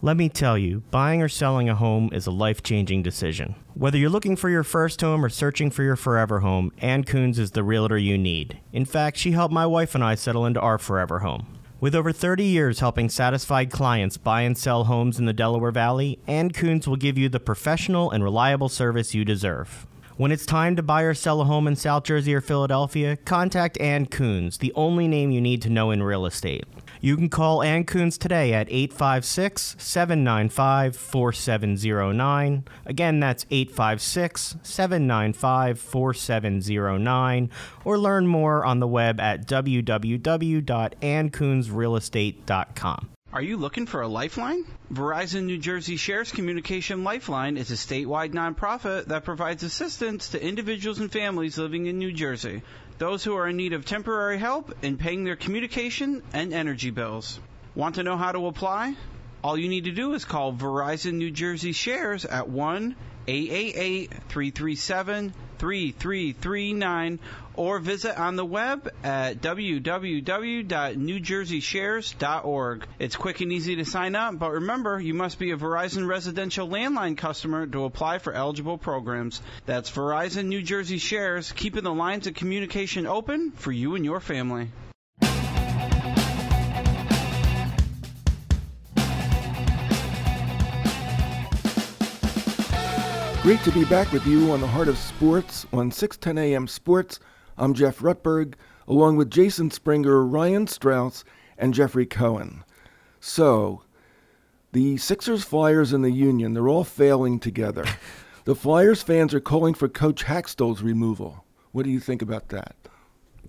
Let me tell you, buying or selling a home is a life-changing decision. Whether you're looking for your first home or searching for your forever home, Ann Coons is the realtor you need. In fact, she helped my wife and I settle into our forever home. With over 30 years helping satisfied clients buy and sell homes in the Delaware Valley, Ann Coons will give you the professional and reliable service you deserve. When it's time to buy or sell a home in South Jersey or Philadelphia, contact Ann Coons, the only name you need to know in real estate. You can call Ann Coons today at 856-795-4709. Again, that's 856-795-4709. Or learn more on the web at www.ancoonsrealestate.com. Are you looking for a lifeline? Verizon New Jersey Shares Communication Lifeline is a statewide nonprofit that provides assistance to individuals and families living in New Jersey, those who are in need of temporary help in paying their communication and energy bills. Want to know how to apply? All you need to do is call Verizon New Jersey Shares at 1-888-337-3339 or visit on the web at www.newjerseyshares.org. It's quick and easy to sign up, but remember, you must be a Verizon residential landline customer to apply for eligible programs. That's Verizon New Jersey Shares, keeping the lines of communication open for you and your family. Great to be back with you on the Heart of Sports on 610 AM Sports. I'm Jeff Rutberg, along with Jason Springer, Ryan Strauss, and Jeffrey Cohen. So, the Sixers, Flyers, and the Union, they're all failing together. The Flyers fans are calling for Coach Haxtell's removal. What do you think about that?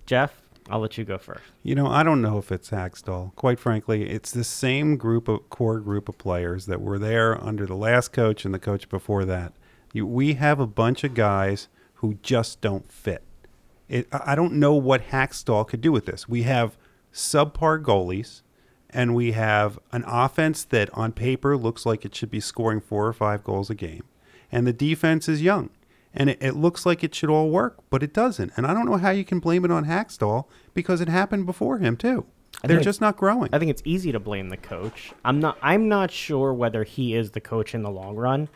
Jeff, I'll let you go first. You know, I don't know if it's Haxtell. Quite frankly, it's the same core group of players that were there under the last coach and the coach before that. We have a bunch of guys who just don't fit. I don't know what Haxtell could do with this. We have subpar goalies, and we have an offense that on paper looks like it should be scoring 4 or 5 goals a game. And the defense is young, and it looks like it should all work, but it doesn't. And I don't know how you can blame it on Haxtell because it happened before him too. They're just not growing. I think it's easy to blame the coach. I'm not sure whether he is the coach in the long run.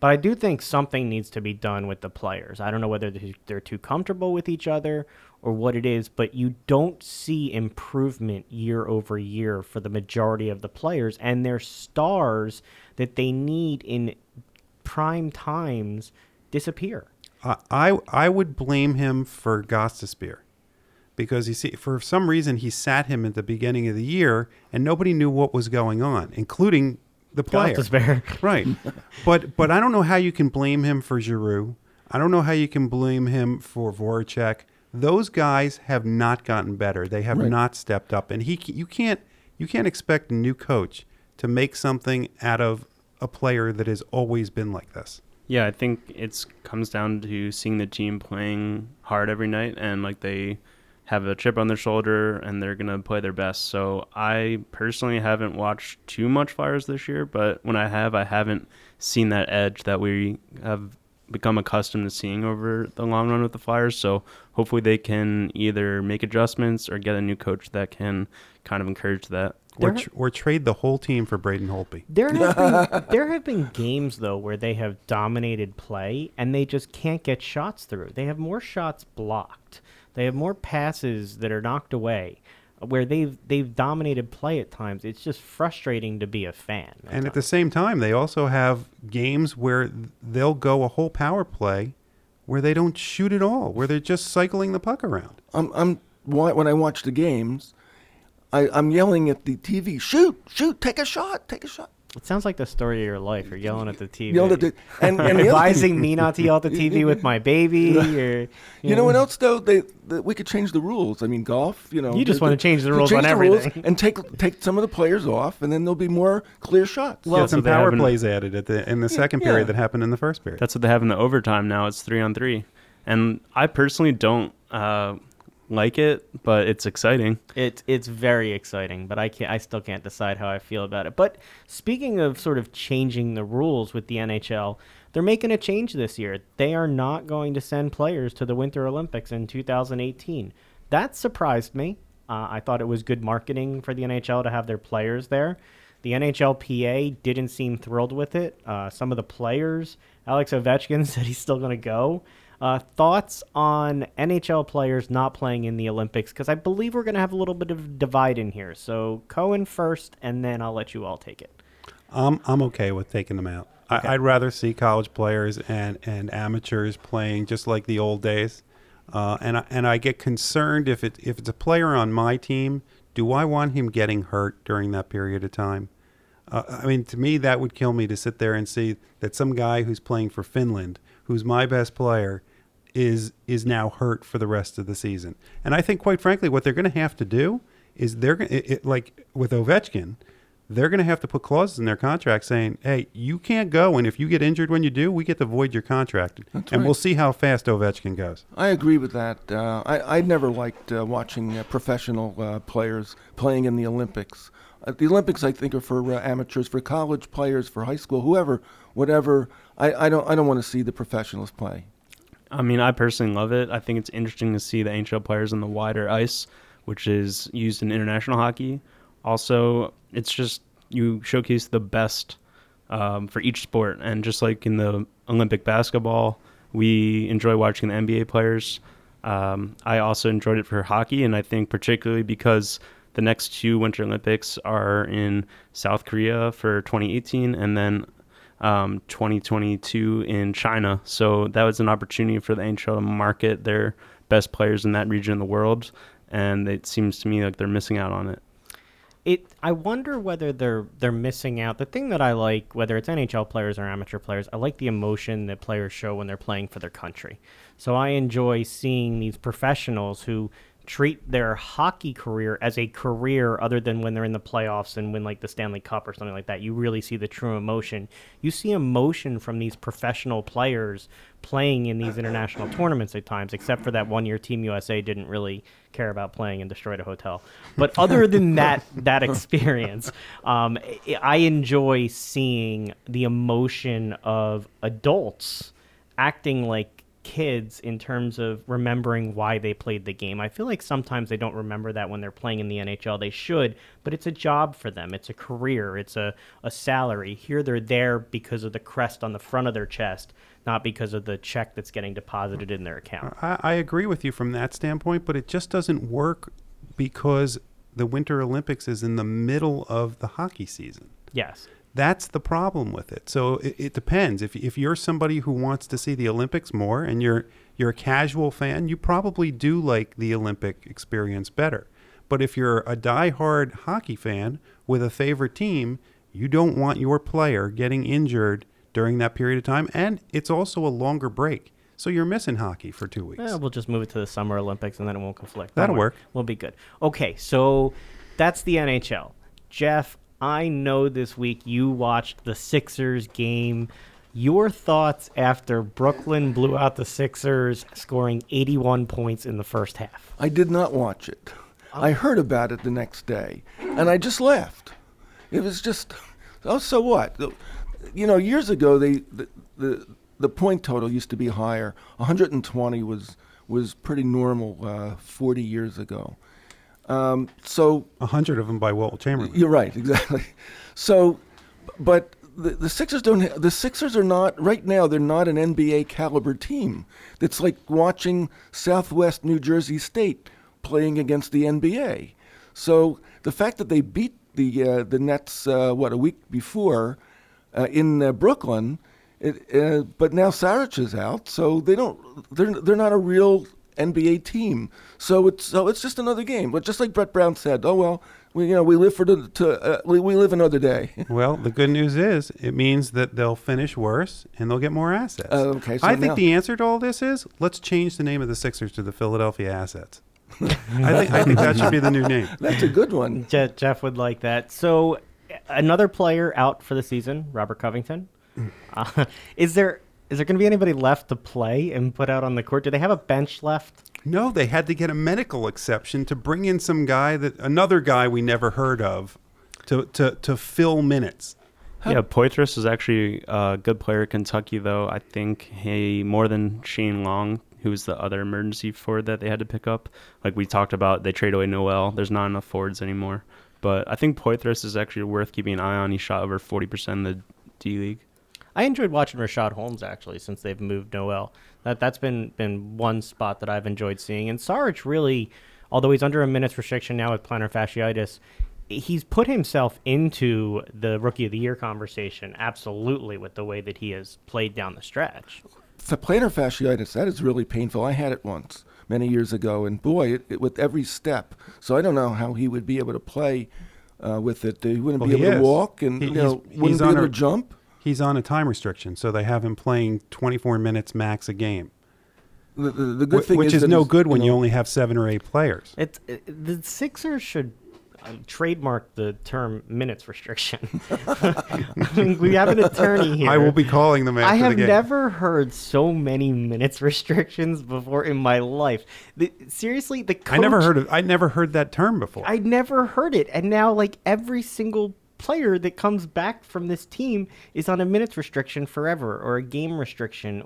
But I do think something needs to be done with the players. I don't know whether they're too comfortable with each other or what it is, but you don't see improvement year over year for the majority of the players, and their stars that they need in prime times disappear. I would blame him for Gostisbehere because for some reason he sat him at the beginning of the year, and nobody knew what was going on, including the player. Right. But I don't know how you can blame him for Giroux. I don't know how you can blame him for Voracek. Those guys have not gotten better. They have not stepped up. And you can't expect a new coach to make something out of a player that has always been like this. Yeah, I think it comes down to seeing the team playing hard every night and like they have a chip on their shoulder, and they're going to play their best. So I personally haven't watched too much Flyers this year, but when I have, I haven't seen that edge that we have become accustomed to seeing over the long run with the Flyers. So hopefully they can either make adjustments or get a new coach that can kind of encourage that. Or trade the whole team for Braden Holtby. There have been games, though, where they have dominated play, and they just can't get shots through. They have more shots blocked. They have more passes that are knocked away, where they've dominated play at times. It's just frustrating to be a fan. And at the same time, they also have games where they'll go a whole power play where they don't shoot at all, where they're just cycling the puck around. When I watch the games, I'm yelling at the TV, shoot, take a shot. It sounds like the story of your life. You're yelling at the TV. And advising me not to yell at the TV with my baby. You know what else, though? We could change the rules. I mean, golf, you know. You just want to change the rules on everything. Rules and take some of the players off, and then there'll be more clear shots. Well, some power plays added in the second period that happened in the first period. That's what they have in the overtime now. It's 3-on-3. And I personally don't like it, but it's exciting. It's very exciting, but I still can't decide how I feel about it. But speaking of sort of changing the rules with the NHL, they're making a change this year. They are not going to send players to the Winter Olympics in 2018. That surprised me. I thought it was good marketing for the NHL to have their players there. The NHLPA didn't seem thrilled with it. Some of the players, Alex Ovechkin said he's still going to go. Thoughts on NHL players not playing in the Olympics? Because I believe we're going to have a little bit of divide in here. So Cohen first, and then I'll let you all take it. I'm okay with taking them out. Okay. I'd rather see college players and amateurs playing just like the old days. And I get concerned if it's a player on my team, do I want him getting hurt during that period of time? I mean, to me, that would kill me to sit there and see that some guy who's playing for Finland, who's my best player, is now hurt for the rest of the season. And I think, quite frankly, what they're going to have to do is like with Ovechkin, they're going to have to put clauses in their contract saying, hey, you can't go, and if you get injured when you do, we get to void your contract. That's and right. We'll see how fast Ovechkin goes. I agree with that. I never liked watching professional players playing in the Olympics. The Olympics, I think, are for amateurs, for college players, for high school, whoever, whatever. I don't want to see the professionals play. I mean, I personally love it. I think it's interesting to see the NHL players on the wider ice, which is used in international hockey. Also, it's just you showcase the best for each sport. And just like in the Olympic basketball, we enjoy watching the NBA players. I also enjoyed it for hockey, and I think particularly because the next two Winter Olympics are in South Korea for 2018 and then 2022 in China. So that was an opportunity for the NHL to market their best players in that region of the world, and it seems to me like they're missing out on it. I wonder whether they're missing out. The thing that I like, whether it's NHL players or amateur players, I like the emotion that players show when they're playing for their country. So I enjoy seeing these professionals who treat their hockey career as a career other than when they're in the playoffs and win like the Stanley Cup or something like that. You really see the true emotion. You see emotion from these professional players playing in these international tournaments at times, except for that one year Team USA didn't really care about playing and destroyed a hotel. But other than that experience, I enjoy seeing the emotion of adults acting like kids in terms of remembering why they played the game. I feel like sometimes they don't remember that when they're playing in the NHL. They should, but it's a job for them. It's a career. It's a salary. Here they're there because of the crest on the front of their chest, not because of the check that's getting deposited in their account. I agree with you from that standpoint, but it just doesn't work because the Winter Olympics is in the middle of the hockey season. Yes. That's the problem with it. So it depends. If you're somebody who wants to see the Olympics more and you're a casual fan, you probably do like the Olympic experience better. But if you're a diehard hockey fan with a favorite team, you don't want your player getting injured during that period of time. And it's also a longer break. So you're missing hockey for 2 weeks. We'll just move it to the Summer Olympics and then it won't conflict. That'll work. We'll be good. Okay, so that's the NHL. Jeff, I know this week you watched the Sixers game. Your thoughts after Brooklyn blew out the Sixers, scoring 81 points in the first half? I did not watch it. I heard about it the next day, and I just laughed. It was just, oh, so what? You know, years ago, the point total used to be higher. 120 was pretty normal 40 years ago. 100 of them by Walt Chamberlain. You're right, exactly. So, but the Sixers don't. The Sixers are not right now. They're not an NBA caliber team. It's like watching Southwest New Jersey State playing against the NBA. So the fact that they beat the Nets a week before in Brooklyn, but now Šarić is out, so they don't. They're not a real NBA team, so it's just another game. But just like Brett Brown said, oh well, we live for we live another day. Well, the good news is it means that they'll finish worse and they'll get more assets. Okay, so I think the answer to all this is let's change the name of the Sixers to the Philadelphia Assets. I think that should be the new name. That's a good one. Jeff would like that. So another player out for the season, Robert Covington. Is there going to be anybody left to play and put out on the court? Do they have a bench left? No, they had to get a medical exception to bring in some guy another guy we never heard of to fill minutes. Yeah, Poitras is actually a good player at Kentucky, though. I think more than Shane Long, who was the other emergency forward that they had to pick up. Like we talked about, they trade away Noel. There's not enough forwards anymore. But I think Poitras is actually worth keeping an eye on. He shot over 40% in the D-League. I enjoyed watching Rashad Holmes, actually, since they've moved Noel. That's been one spot that I've enjoyed seeing. And Šarić really, although he's under a minute's restriction now with plantar fasciitis, he's put himself into the Rookie of the Year conversation, absolutely, with the way that he has played down the stretch. So plantar fasciitis, that is really painful. I had it once many years ago, and boy, it with every step. So I don't know how he would be able to play with it. He wouldn't be able to walk and wouldn't be able to jump. He's on a time restriction, so they have him playing 24 minutes max a game. The good thing which is no good when you only have 7 or 8 players. The Sixers should trademark the term minutes restriction. I mean, we have an attorney here. I will be calling them after the game. I have never heard so many minutes restrictions before in my life. Seriously, the coach... I never heard that term before. I never heard it, and now like every single player that comes back from this team is on a minutes restriction forever, or a game restriction,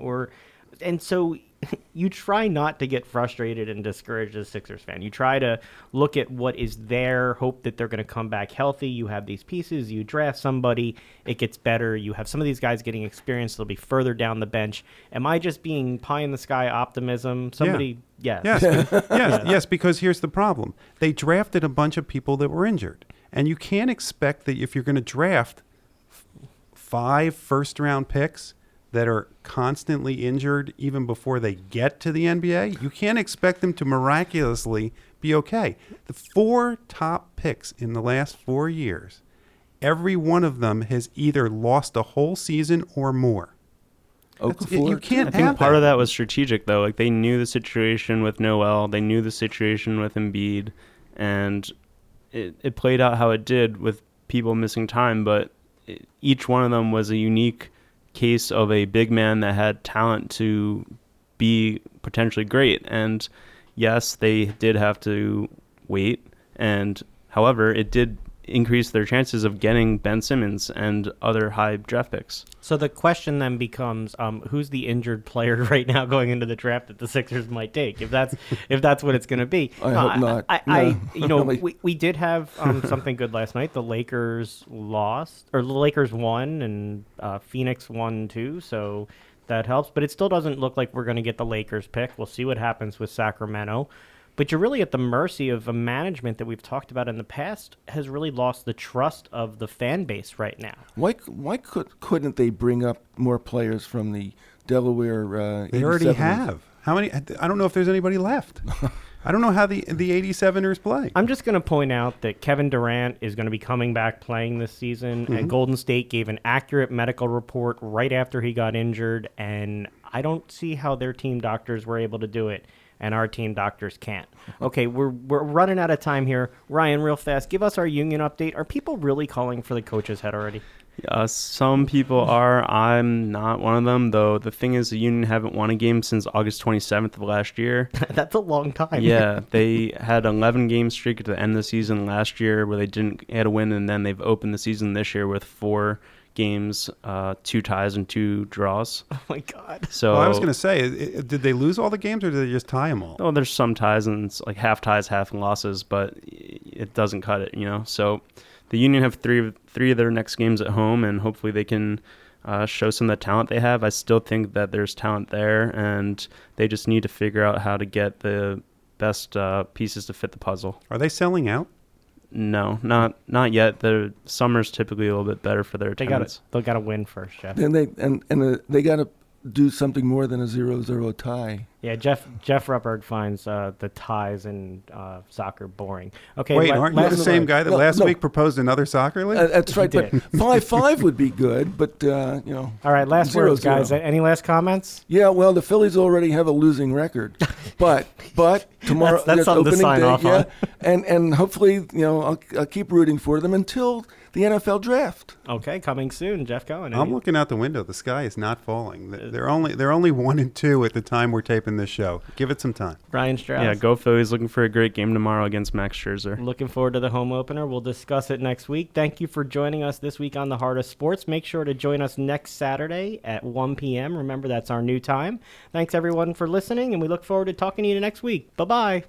and so you try not to get frustrated and discouraged as a Sixers fan. You try to look at what is there, hope that they're going to come back healthy. You have these pieces, you draft somebody, it gets better. You have some of these guys getting experience, they'll be further down the bench. Am I just being pie-in-the-sky optimism? Somebody, yes, because here's the problem. They drafted a bunch of people that were injured, and you can't expect that if you're going to draft 5 first-round picks that are constantly injured even before they get to the NBA, you can't expect them to miraculously be okay. The 4 top picks in the last 4 years, every one of them has either lost a whole season or more. You can't have that. I think part of that was strategic, though. Like, they knew the situation with Noel. They knew the situation with Embiid. And it played out how it did with people missing time. But each one of them was a unique case of a big man that had talent to be potentially great. And yes, they did have to wait. And however, it did increase their chances of getting Ben Simmons and other high draft picks. So the question then becomes, who's the injured player right now going into the draft that the Sixers might take? If that's what it's going to be, I hope not. We did have something good last night. The Lakers lost, or the Lakers won, and Phoenix won too. So that helps, but it still doesn't look like we're going to get the Lakers pick. We'll see what happens with Sacramento. But you're really at the mercy of a management that we've talked about in the past has really lost the trust of the fan base right now. Why couldn't they bring up more players from the Delaware? They already have. How many? I don't know if there's anybody left. I don't know how the 87ers play. I'm just going to point out that Kevin Durant is going to be coming back playing this season, and Golden State gave an accurate medical report right after he got injured, and I don't see how their team doctors were able to do it. And our team doctors can't. Okay, we're running out of time here. Ryan, real fast, give us our union update. Are people really calling for the coach's head already? Some people are. I'm not one of them, though. The thing is, the union haven't won a game since August 27th of last year. That's a long time. Yeah, they had an 11-game streak at the end of the season last year where they didn't had a win, and then they've opened the season this year with 4 games, 2 ties and 2 draws. Oh my God! So I was going to say, did they lose all the games or did they just tie them all? Oh, there's some ties and it's like half ties, half losses, but it doesn't cut it, you know. So the Union have three of their next games at home, and hopefully they can show some of the talent they have. I still think that there's talent there, and they just need to figure out how to get the best pieces to fit the puzzle. Are they selling out? No, not yet. The summer's typically a little bit better for their attendance. They got to win first, Jeff. Then they got to do something more than a 0-0 tie. Yeah, Jeff Ruppert finds the ties in soccer boring. Okay, wait, aren't you the same guy that last week proposed another soccer league? That's right. But 5-5 would be good, but you know. All right, last words, guys. Any last comments? Yeah, well, the Phillies already have a losing record, but tomorrow that's opening to sign day, off on. And hopefully, you know, I'll keep rooting for them until the NFL draft. Okay, coming soon, Jeff Cohen. I'm looking out the window. The sky is not falling. They're only 1-2 at the time we're taping this show. Give it some time. Brian Strauss. Yeah, go Phillies. Looking for a great game tomorrow against Max Scherzer. Looking forward to the home opener. We'll discuss it next week. Thank you for joining us this week on The Heart of Sports. Make sure to join us next Saturday at 1 p.m. Remember, that's our new time. Thanks, everyone, for listening, and we look forward to talking to you next week. Bye-bye.